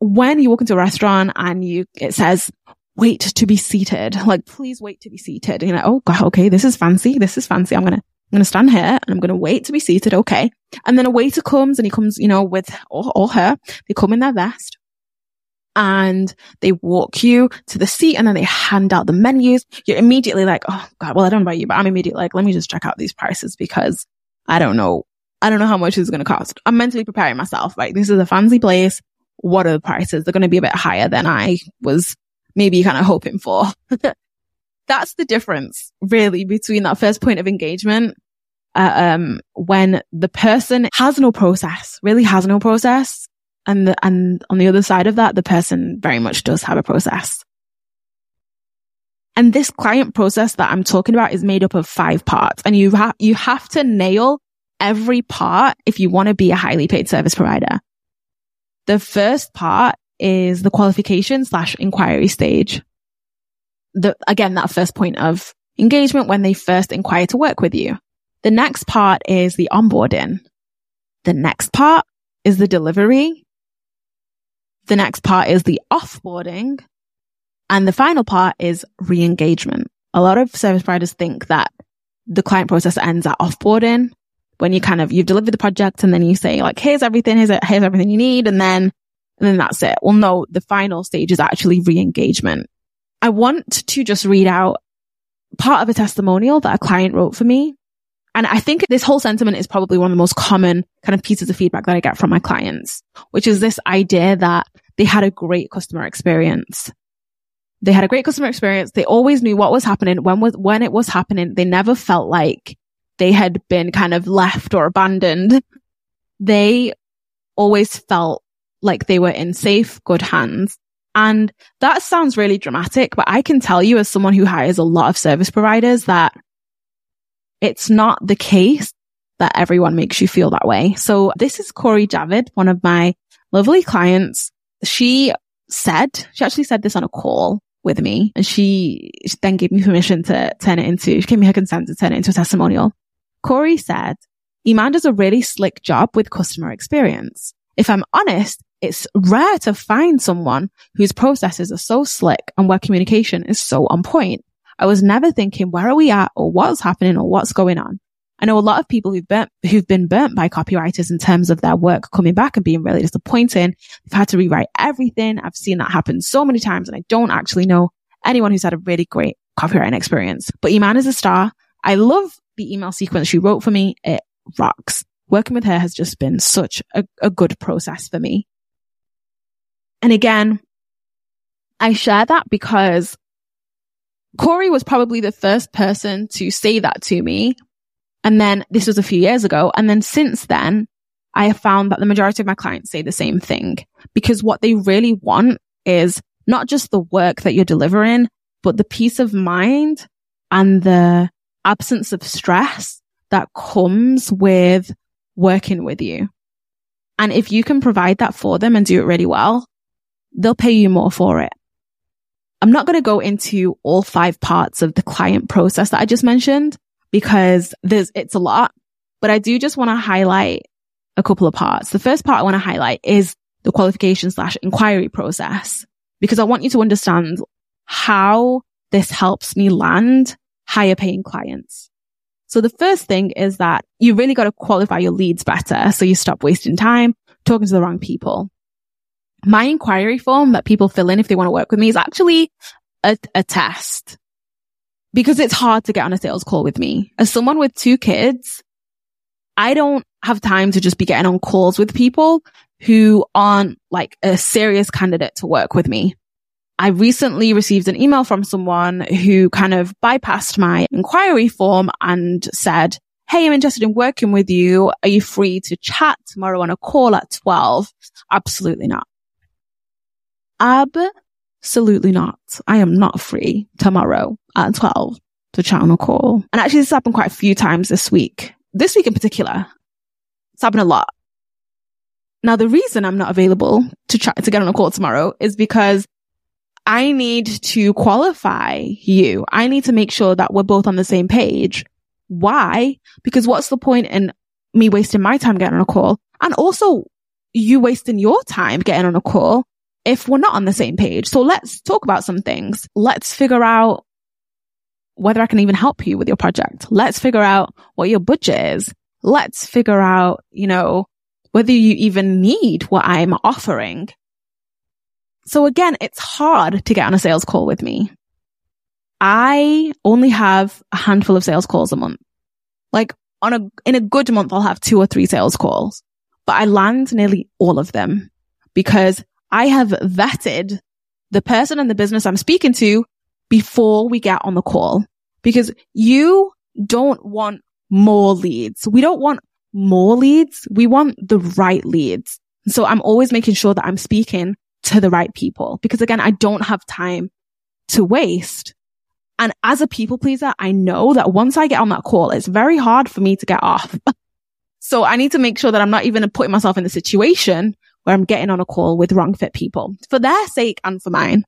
When you walk into a restaurant and you, it says, wait to be seated. Like, please wait to be seated. And you're like, oh God, okay, this is fancy. This is fancy. I'm going to. I'm going to stand here and I'm going to wait to be seated. Okay. And then a waiter comes and he comes, you know, with or, or her, they come in their vest and they walk you to the seat and then they hand out the menus. You're immediately like, oh God, well, I don't know about you, but I'm immediately like, let me just check out these prices because I don't know. I don't know how much this is going to cost. I'm mentally preparing myself. Like, this is a fancy place. What are the prices? They're going to be a bit higher than I was maybe kind of hoping for. That's the difference really between that first point of engagement Uh, um, when the person has no process, really has no process. And, the, and on the other side of that, the person very much does have a process. And this client process that I'm talking about is made up of five parts, and you have, you have to nail every part if you want to be a highly paid service provider. The first part is the qualification slash inquiry stage. The, again, that first point of engagement when they first inquire to work with you. The next part is the onboarding. The next part is the delivery. The next part is the offboarding. And the final part is re-engagement. A lot of service providers think that the client process ends at offboarding, when you kind of, you've delivered the project and then you say like, here's everything, here's, here's everything you need. And then, and then that's it. Well, no, the final stage is actually re-engagement. I want to just read out part of a testimonial that a client wrote for me. And I think this whole sentiment is probably one of the most common kind of pieces of feedback that I get from my clients, which is this idea that they had a great customer experience. They had a great customer experience. They always knew what was happening, when was, when it was happening. They never felt like they had been kind of left or abandoned. They always felt like they were in safe, good hands. And that sounds really dramatic, but I can tell you as someone who hires a lot of service providers that it's not the case that everyone makes you feel that way. So this is Corey Javid, one of my lovely clients. She said, she actually said this on a call with me, and she, she then gave me permission to turn it into, she gave me her consent to turn it into a testimonial. Corey said, Eman does a really slick job with customer experience. If I'm honest, it's rare to find someone whose processes are so slick and where communication is so on point. I was never thinking, where are we at or what's happening or what's going on? I know a lot of people who've, burnt, who've been burnt by copywriters in terms of their work coming back and being really disappointing. They've had to rewrite everything. I've seen that happen so many times, and I don't actually know anyone who's had a really great copywriting experience. But Eman is a star. I love the email sequence she wrote for me. It rocks. Working with her has just been such a, a good process for me. And again, I share that because Corey was probably the first person to say that to me. And then this was a few years ago. And then since then, I have found that the majority of my clients say the same thing, because what they really want is not just the work that you're delivering, but the peace of mind and the absence of stress that comes with working with you. And if you can provide that for them and do it really well, they'll pay you more for it. I'm not going to go into all five parts of the client process that I just mentioned, because there's, it's a lot, but I do just want to highlight a couple of parts. The first part I want to highlight is the qualification slash inquiry process, because I want you to understand how this helps me land higher paying clients. So the first thing is that you really got to qualify your leads better, so you stop wasting time talking to the wrong people. My inquiry form that people fill in if they want to work with me is actually a, a test. Because it's hard to get on a sales call with me. As someone with two kids, I don't have time to just be getting on calls with people who aren't like a serious candidate to work with me. I recently received an email from someone who kind of bypassed my inquiry form and said, hey, I'm interested in working with you. Are you free to chat tomorrow on a call at twelve? Absolutely not. Absolutely not. I am not free tomorrow at twelve to chat on a call. And actually, this happened quite a few times this week. This week in particular, it's happened a lot. Now, the reason I'm not available to chat, to get on a call tomorrow is because I need to qualify you. I need to make sure that we're both on the same page. Why? Because what's the point in me wasting my time getting on a call, and also you wasting your time getting on a call if we're not on the same page? So let's talk about some things. Let's figure out whether I can even help you with your project. Let's figure out what your budget is. Let's figure out, you know, whether you even need what I'm offering. So again, it's hard to get on a sales call with me. I only have a handful of sales calls a month. Like on a, in a good month, I'll have two or three sales calls, but I land nearly all of them because I have vetted the person and the business I'm speaking to before we get on the call, because you don't want more leads. We don't want more leads. We want the right leads. So I'm always making sure that I'm speaking to the right people, because again, I don't have time to waste. And as a people pleaser, I know that once I get on that call, it's very hard for me to get off. So I need to make sure that I'm not even putting myself in the situation where I'm getting on a call with wrong fit people for their sake and for mine.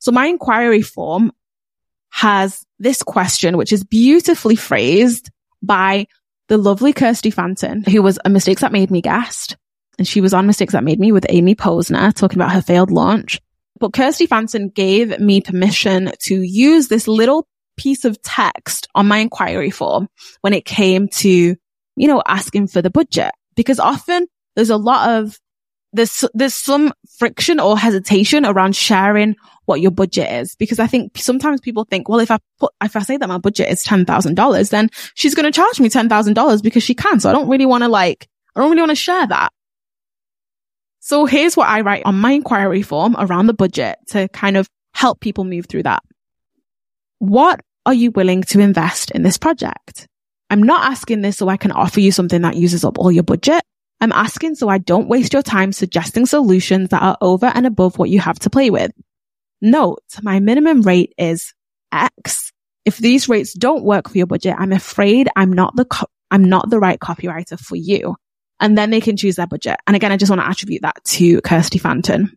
So my inquiry form has this question, which is beautifully phrased by the lovely Kirsty Fenton, who was a Mistakes That Made Me guest. And she was on Mistakes That Made Me with Amy Posner talking about her failed launch. But Kirsty Fenton gave me permission to use this little piece of text on my inquiry form when it came to, you know, asking for the budget. Because often there's a lot of, there's, there's some friction or hesitation around sharing what your budget is. Because I think sometimes people think, well, if I put, if I say that my budget is ten thousand dollars, then she's going to charge me ten thousand dollars because she can. So I don't really want to like, I don't really want to share that. So here's what I write on my inquiry form around the budget to kind of help people move through that. What are you willing to invest in this project? I'm not asking this so I can offer you something that uses up all your budget. I'm asking so I don't waste your time suggesting solutions that are over and above what you have to play with. Note, my minimum rate is X. If these rates don't work for your budget, I'm afraid I'm not the co- I'm not the right copywriter for you. And then they can choose their budget. And again, I just want to attribute that to Kirsty Fenton.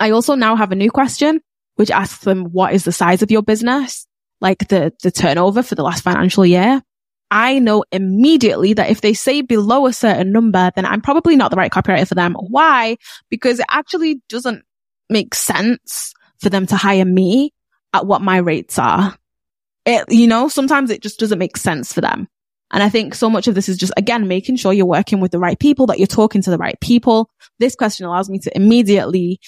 I also now have a new question, which asks them, what is the size of your business? Like the, the turnover for the last financial year. I know immediately that if they say below a certain number, then I'm probably not the right copywriter for them. Why? Because it actually doesn't make sense for them to hire me at what my rates are. It, you know, sometimes it just doesn't make sense for them. And I think so much of this is just, again, making sure you're working with the right people, that you're talking to the right people. This question allows me to immediately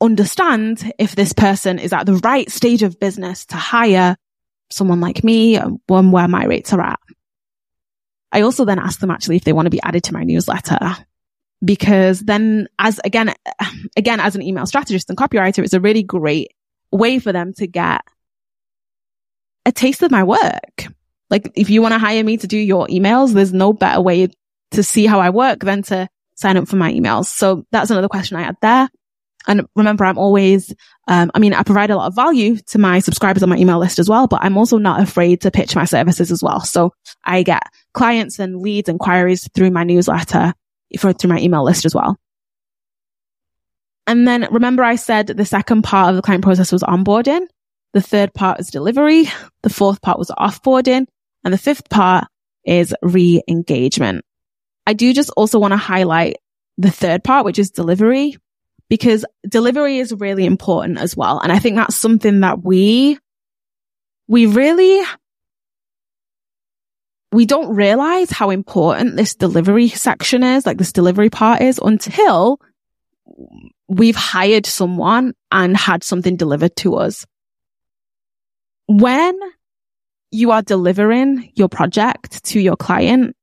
understand if this person is at the right stage of business to hire someone like me, one where my rates are at. I also then ask them actually if they want to be added to my newsletter. Because then as again, again, as an email strategist and copywriter, it's a really great way for them to get a taste of my work. Like, if you want to hire me to do your emails, there's no better way to see how I work than to sign up for my emails. So that's another question I had there. And remember, I'm always, um, I mean, I provide a lot of value to my subscribers on my email list as well, but I'm also not afraid to pitch my services as well. So I get clients and leads and queries through my newsletter, for, through my email list as well. And then remember, I said the second part of the client process was onboarding. The third part is delivery. The fourth part was offboarding. And the fifth part is re-engagement. I do just also want to highlight the third part, which is delivery, because delivery is really important as well. And I think that's something that we, we really, we don't realize how important this delivery section is, like this delivery part is, until we've hired someone and had something delivered to us. When you are delivering your project to your client,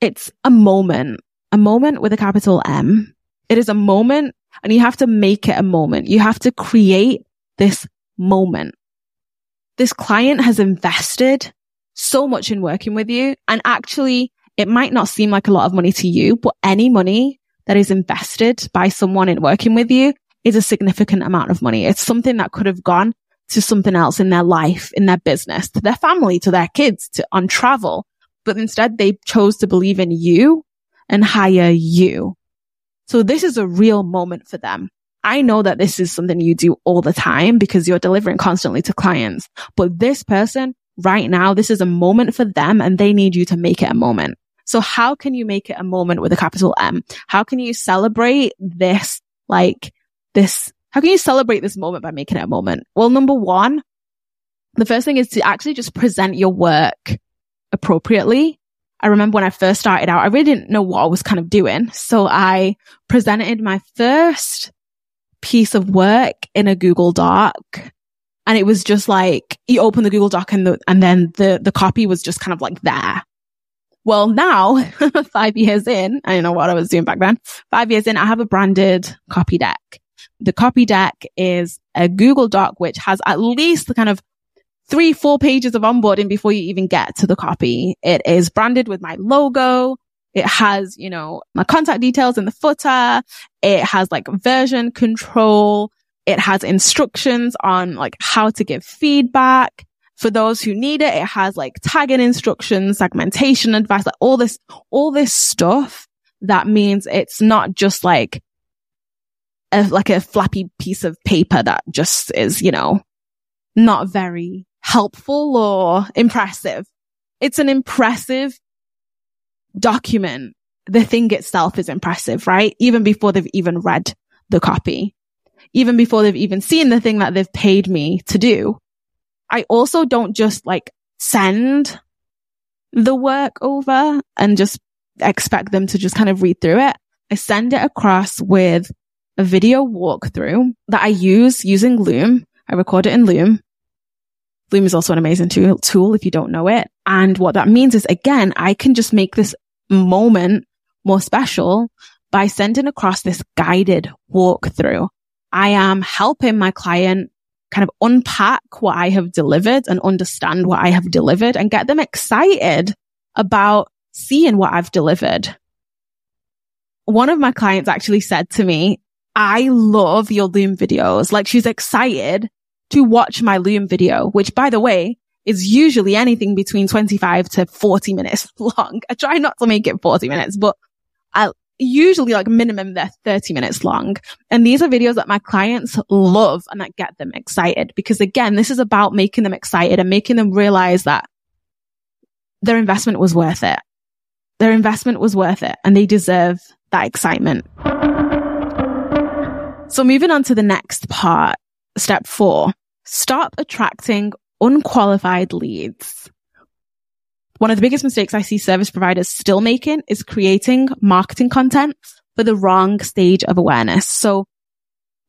it's a moment, a moment with a capital M. It is a moment, and you have to make it a moment. You have to create this moment. This client has invested so much in working with you. And actually, it might not seem like a lot of money to you, but any money that is invested by someone in working with you is a significant amount of money. It's something that could have gone to something else in their life, in their business, to their family, to their kids, to on travel. But instead, they chose to believe in you and hire you. So this is a real moment for them. I know that this is something you do all the time because you're delivering constantly to clients. But this person right now, this is a moment for them, and they need you to make it a moment. So how can you make it a moment with a capital M? How can you celebrate this, like this? How can you celebrate this moment by making it a moment? Well, number one, the first thing is to actually just present your work appropriately. I remember when I first started out, I really didn't know what I was kind of doing. So I presented my first piece of work in a Google Doc. And it was just like, you open the Google Doc and the, and then the, the copy was just kind of like there. Well, now, five years in, I don't know what I was doing back then. Five years in, I have a branded copy deck. The copy deck is a Google Doc, which has at least the kind of three, four pages of onboarding before you even get to the copy. It is branded with my logo. It has, you know, my contact details in the footer. It has like version control. It has instructions on like how to give feedback, for those who need it. It has like tagging instructions, segmentation advice, like all this, all this stuff. That means it's not just like a, like a flappy piece of paper that just is, you know, not very helpful or impressive. It's an impressive document. The thing itself is impressive, right? Even before they've even read the copy, even before they've even seen the thing that they've paid me to do. I also don't just like send the work over and just expect them to just kind of read through it. I send it across with a video walkthrough that I use using Loom. I record it in Loom. Loom is also an amazing tool, tool if you don't know it. And what that means is, again, I can just make this moment more special by sending across this guided walkthrough. I am helping my client kind of unpack what I have delivered and understand what I have delivered and get them excited about seeing what I've delivered. One of my clients actually said to me, I love your Loom videos. Like, she's excited to watch my Loom video, which, by the way, is usually anything between twenty-five to forty minutes long. I try not to make it forty minutes, but I usually like minimum they're thirty minutes long. And these are videos that my clients love and that get them excited, because again, this is about making them excited and making them realize that their investment was worth it. Their investment was worth it and they deserve that excitement. So moving on to the next part, step four, stop attracting unqualified leads. One of the biggest mistakes I see service providers still making is creating marketing content for the wrong stage of awareness. So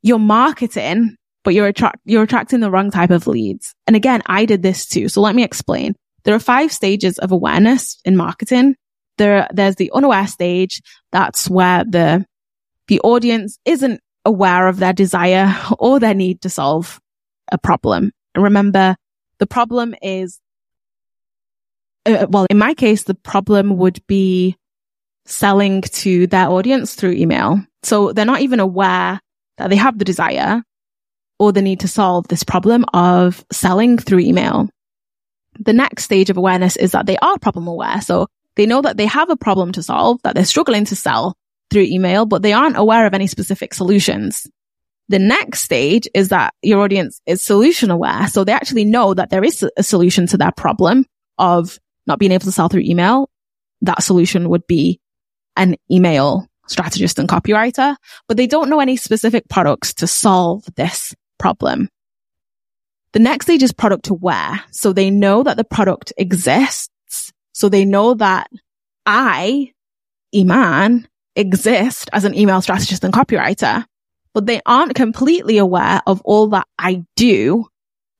you're marketing, but you're attract, you're attracting the wrong type of leads. And again, I did this too. So let me explain. There are five stages of awareness in marketing. There, there's the unaware stage. That's where the, the audience isn't aware of their desire or their need to solve a problem. And remember, the problem is, uh, well, in my case, the problem would be selling to their audience through email. So they're not even aware that they have the desire or the need to solve this problem of selling through email. The next stage of awareness is that they are problem aware. So they know that they have a problem to solve, that they're struggling to sell through email, but they aren't aware of any specific solutions. The next stage is that your audience is solution aware. So they actually know that there is a solution to their problem of not being able to sell through email. That solution would be an email strategist and copywriter, but they don't know any specific products to solve this problem. The next stage is product aware. So they know that the product exists. So they know that I, Eman, exist as an email strategist and copywriter, but they aren't completely aware of all that I do,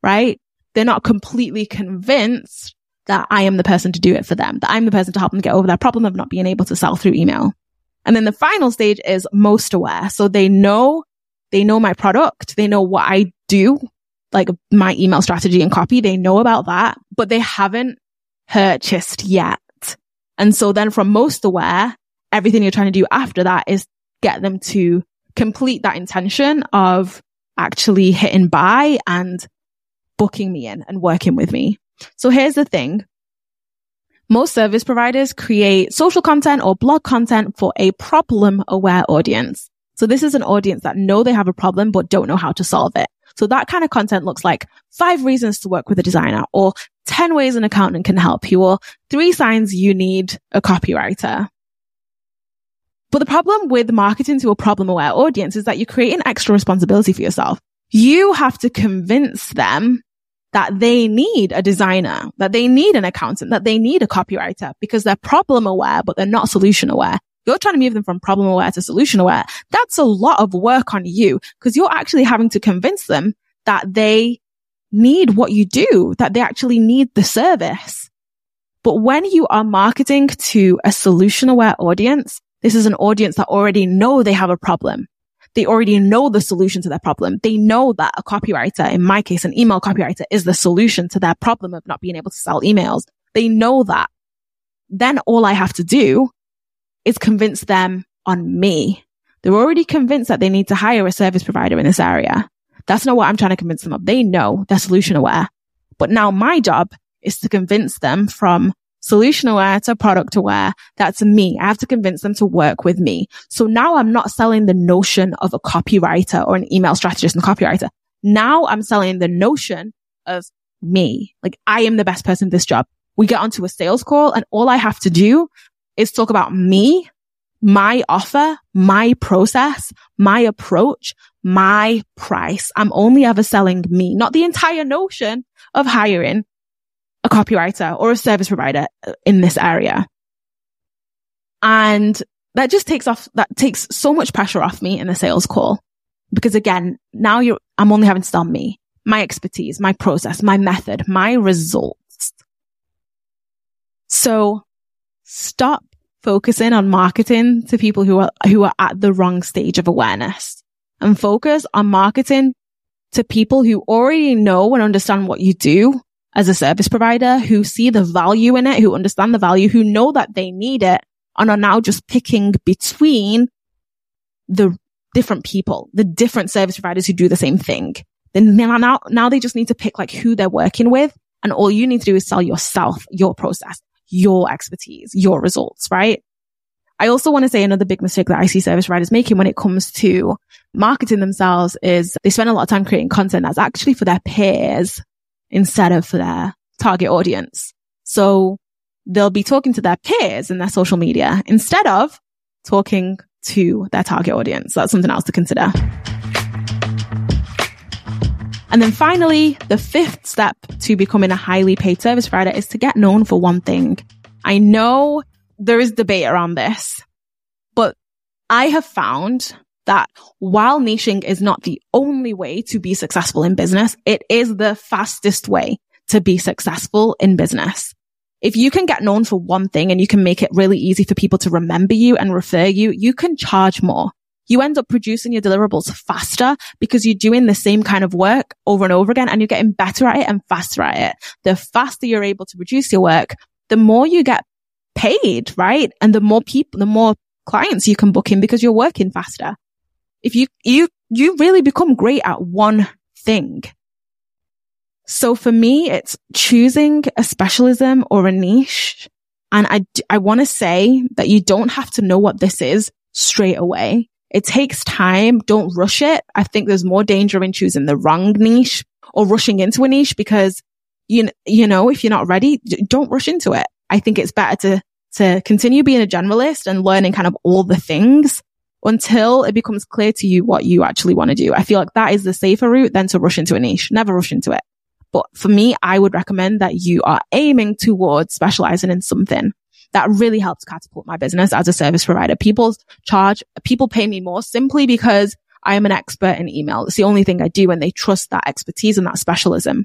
right? They're not completely convinced that I am the person to do it for them, that I'm the person to help them get over their problem of not being able to sell through email. And then the final stage is most aware. So they know, they know my product. They know what I do, like my email strategy and copy. They know about that, but they haven't purchased yet. And so then from most aware, everything you're trying to do after that is get them to complete that intention of actually hitting buy and booking me in and working with me. So here's the thing. Most service providers create social content or blog content for a problem aware audience. So this is an audience that know they have a problem, but don't know how to solve it. So that kind of content looks like five reasons to work with a designer, or ten ways an accountant can help you, or three signs you need a copywriter. But the problem with marketing to a problem-aware audience is that you're creating extra responsibility for yourself. You have to convince them that they need a designer, that they need an accountant, that they need a copywriter, because they're problem-aware, but they're not solution-aware. You're trying to move them from problem-aware to solution-aware. That's a lot of work on you, because you're actually having to convince them that they need what you do, that they actually need the service. But when you are marketing to a solution-aware audience, this is an audience that already know they have a problem. They already know the solution to their problem. They know that a copywriter, in my case, an email copywriter, is the solution to their problem of not being able to sell emails. They know that. Then all I have to do is convince them on me. They're already convinced that they need to hire a service provider in this area. That's not what I'm trying to convince them of. They know, they're solution aware, But now my job is to convince them from solution aware to product aware. That's me. I have to convince them to work with me. So now I'm not selling the notion of a copywriter or an email strategist and copywriter. Now I'm selling the notion of me. Like, I am the best person for this job. We get onto a sales call and all I have to do is talk about me, my offer, my process, my approach, my price. I'm only ever selling me, not the entire notion of hiring a copywriter or a service provider in this area. And that just takes off, that takes so much pressure off me in a sales call. Because again, now you're, I'm only having to sell me, my expertise, my process, my method, my results. So stop focusing on marketing to people who are, who are at the wrong stage of awareness, and focus on marketing to people who already know and understand what you do as a service provider, who see the value in it, who understand the value, who know that they need it, and are now just picking between the different people, the different service providers who do the same thing. Then now, now they just need to pick like who they're working with. And all you need to do is sell yourself, your process, your expertise, your results, right? I also want to say another big mistake that I see service providers making when it comes to marketing themselves is they spend a lot of time creating content that's actually for their peers instead of for their target audience. So they'll be talking to their peers in their social media instead of talking to their target audience. That's something else to consider. And then finally, the fifth step to becoming a highly paid service provider is to get known for one thing. I know there is debate around this, but I have found that while niching is not the only way to be successful in business, it is the fastest way to be successful in business. If you can get known for one thing and you can make it really easy for people to remember you and refer you, you can charge more. You end up producing your deliverables faster because you're doing the same kind of work over and over again, and you're getting better at it and faster at it. The faster you're able to produce your work, the more you get paid, right? And the more people, the more clients you can book in because you're working faster. If you, you, you really become great at one thing. So for me, it's choosing a specialism or a niche. And I, I want to say that you don't have to know what this is straight away. It takes time. Don't rush it. I think there's more danger in choosing the wrong niche or rushing into a niche because, you, you know, if you're not ready, don't rush into it. I think it's better to, to continue being a generalist and learning kind of all the things until it becomes clear to you what you actually want to do. I feel like that is the safer route than to rush into a niche. Never rush into it. But for me, I would recommend that you are aiming towards specializing in something. That really helps catapult my business as a service provider. People charge, people pay me more simply because I am an expert in email. It's the only thing I do, and they trust that expertise and that specialism.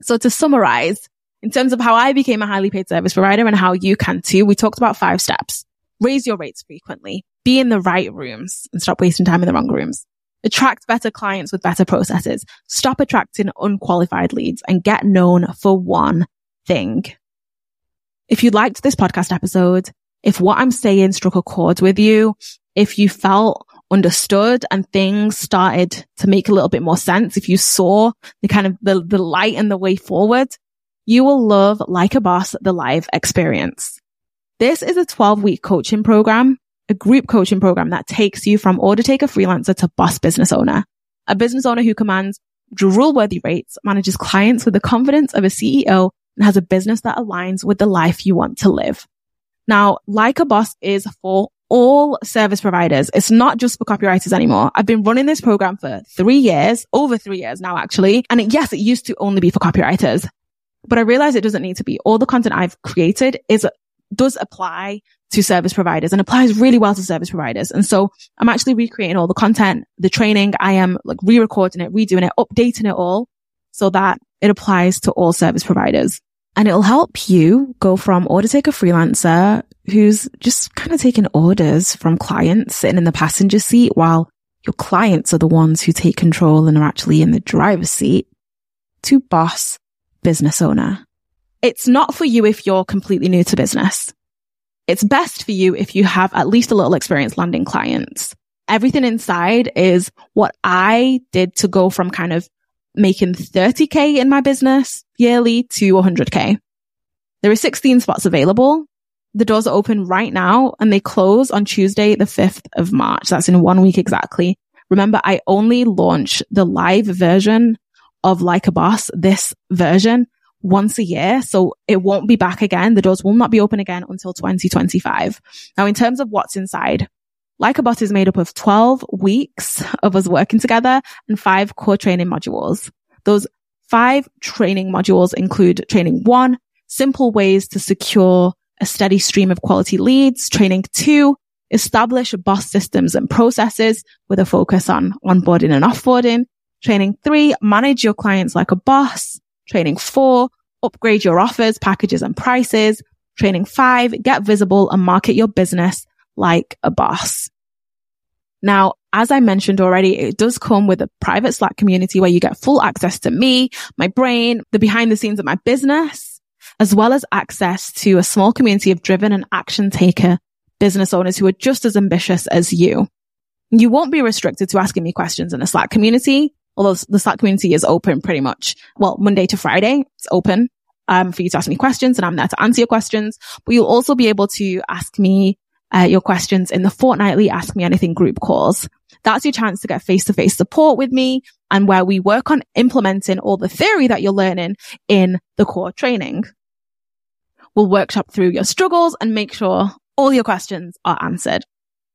So to summarize, in terms of how I became a highly paid service provider and how you can too, we talked about five steps. Raise your rates frequently. Be in the right rooms and stop wasting time in the wrong rooms. Attract better clients with better processes. Stop attracting unqualified leads and get known for one thing. If you liked this podcast episode, if what I'm saying struck a chord with you, if you felt understood and things started to make a little bit more sense, if you saw the kind of the, the light and the way forward, you will love Like a Boss, the live experience. This is a twelve week coaching program, a group coaching program that takes you from order taker freelancer to boss business owner, a business owner who commands drool-worthy rates, manages clients with the confidence of a C E O, and has a business that aligns with the life you want to live. Now, Like a Boss is for all service providers. It's not just for copywriters anymore. I've been running this program for three years, over three years now, actually. And it, yes, it used to only be for copywriters, but I realized it doesn't need to be. All the content I've created is does apply to service providers and applies really well to service providers. And so I'm actually recreating all the content, the training. I am like re-recording it, redoing it, updating it all so that it applies to all service providers. And it'll help you go from order taker freelancer who's just kind of taking orders from clients, sitting in the passenger seat while your clients are the ones who take control and are actually in the driver's seat, to boss business owner. It's not for you if you're completely new to business. It's best for you if you have at least a little experience landing clients. Everything inside is what I did to go from kind of making thirty K in my business yearly to one hundred K. There are sixteen spots available. The doors are open right now and they close on Tuesday, the fifth of March. That's in one week exactly. Remember, I only launch the live version of Like a Boss, this version, once a year. So it won't be back again. The doors will not be open again until twenty twenty-five. Now, in terms of what's inside, Like a Boss is made up of twelve weeks of us working together and five core training modules. Those five training modules include training one, simple ways to secure a steady stream of quality leads. Training two, establish boss systems and processes with a focus on onboarding and offboarding. Training three, manage your clients like a boss. Training four, upgrade your offers, packages and prices. Training five, get visible and market your business like a boss. Now, as I mentioned already, it does come with a private Slack community where you get full access to me, my brain, the behind the scenes of my business, as well as access to a small community of driven and action taker business owners who are just as ambitious as you. You won't be restricted to asking me questions in a Slack community, although the Slack community is open pretty much, well, Monday to Friday, it's open um, for you to ask me questions and I'm there to answer your questions. But you'll also be able to ask me uh, your questions in the fortnightly Ask Me Anything group calls. That's your chance to get face-to-face support with me and where we work on implementing all the theory that you're learning in the core training. We'll workshop through your struggles and make sure all your questions are answered.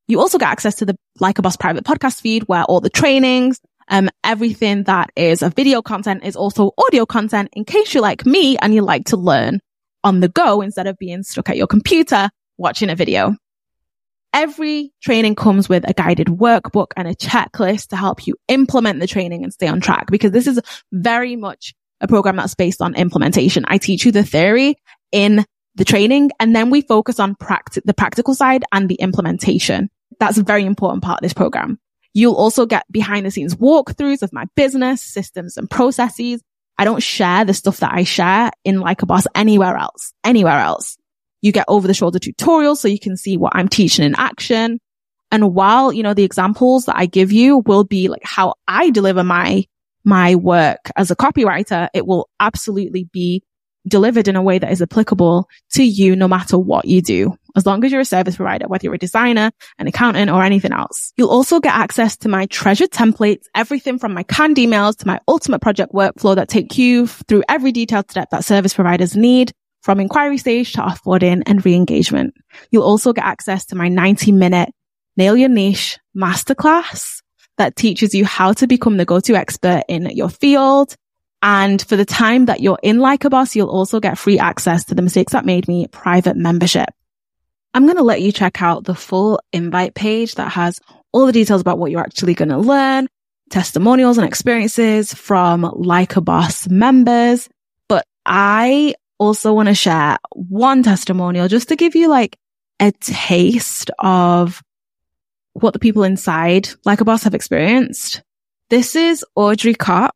You also get access to the Like a Boss private podcast feed where all the trainings, um, everything that is a video content is also audio content in case you're like me and you like to learn on the go instead of being stuck at your computer watching a video. Every training comes with a guided workbook and a checklist to help you implement the training and stay on track, because this is very much a program that's based on implementation. I teach you the theory in the training, and then we focus on practi- the practical side and the implementation. That's a very important part of this program. You'll also get behind the scenes walkthroughs of my business, systems and processes. I don't share the stuff that I share in Like a Boss anywhere else, anywhere else. You get over the shoulder tutorials so you can see what I'm teaching in action. And while, you know, the examples that I give you will be like how I deliver my, my work as a copywriter, it will absolutely be delivered in a way that is applicable to you no matter what you do, as long as you're a service provider, whether you're a designer, an accountant, or anything else. You'll also get access to my treasured templates, everything from my canned emails to my ultimate project workflow that take you through every detailed step that service providers need, from inquiry stage to offboarding and re-engagement. You'll also get access to my ninety minute Nail Your Niche masterclass that teaches you how to become the go-to expert in your field. And for the time that you're in Like a Boss, you'll also get free access to the Mistakes That Made Me private membership. I'm going to let you check out the full invite page that has all the details about what you're actually going to learn, testimonials and experiences from Like a Boss members. But I also want to share one testimonial just to give you like a taste of what the people inside Like a Boss have experienced. This is Audrey Cott.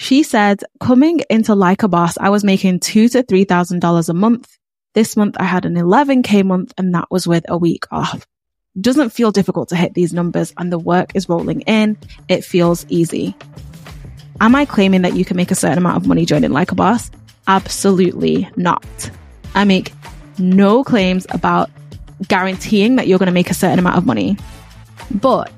She said, coming into Like a Boss, I was making two to three thousand dollars a month. This month I had an eleven K month, and that was with a week off. Doesn't feel difficult to hit these numbers, and the work is rolling in. It feels easy. Am I claiming that you can make a certain amount of money joining Like a Boss? Absolutely not. I make no claims about guaranteeing that you're going to make a certain amount of money, but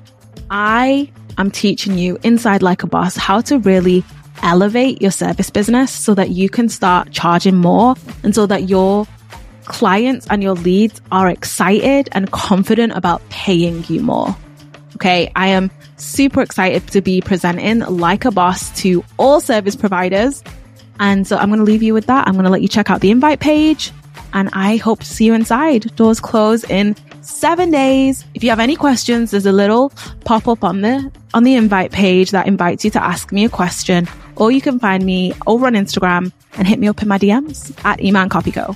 I am teaching you inside Like a Boss how to really elevate your service business so that you can start charging more, and so that your clients and your leads are excited and confident about paying you more. Okay, I am super excited to be presenting Like a Boss to all service providers. And so I'm going to leave you with that. I'm going to let you check out the invite page, and I hope to see you inside. Doors close in seven days. If you have any questions, there's a little pop-up on the on the invite page that invites you to ask me a question, or you can find me over on Instagram and hit me up in my D Ms at Eman Copy Co.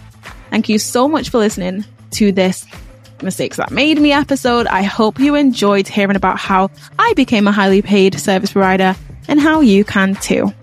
Thank you so much for listening to this Mistakes That Made Me episode. I hope you enjoyed hearing about how I became a highly paid service provider and how you can too.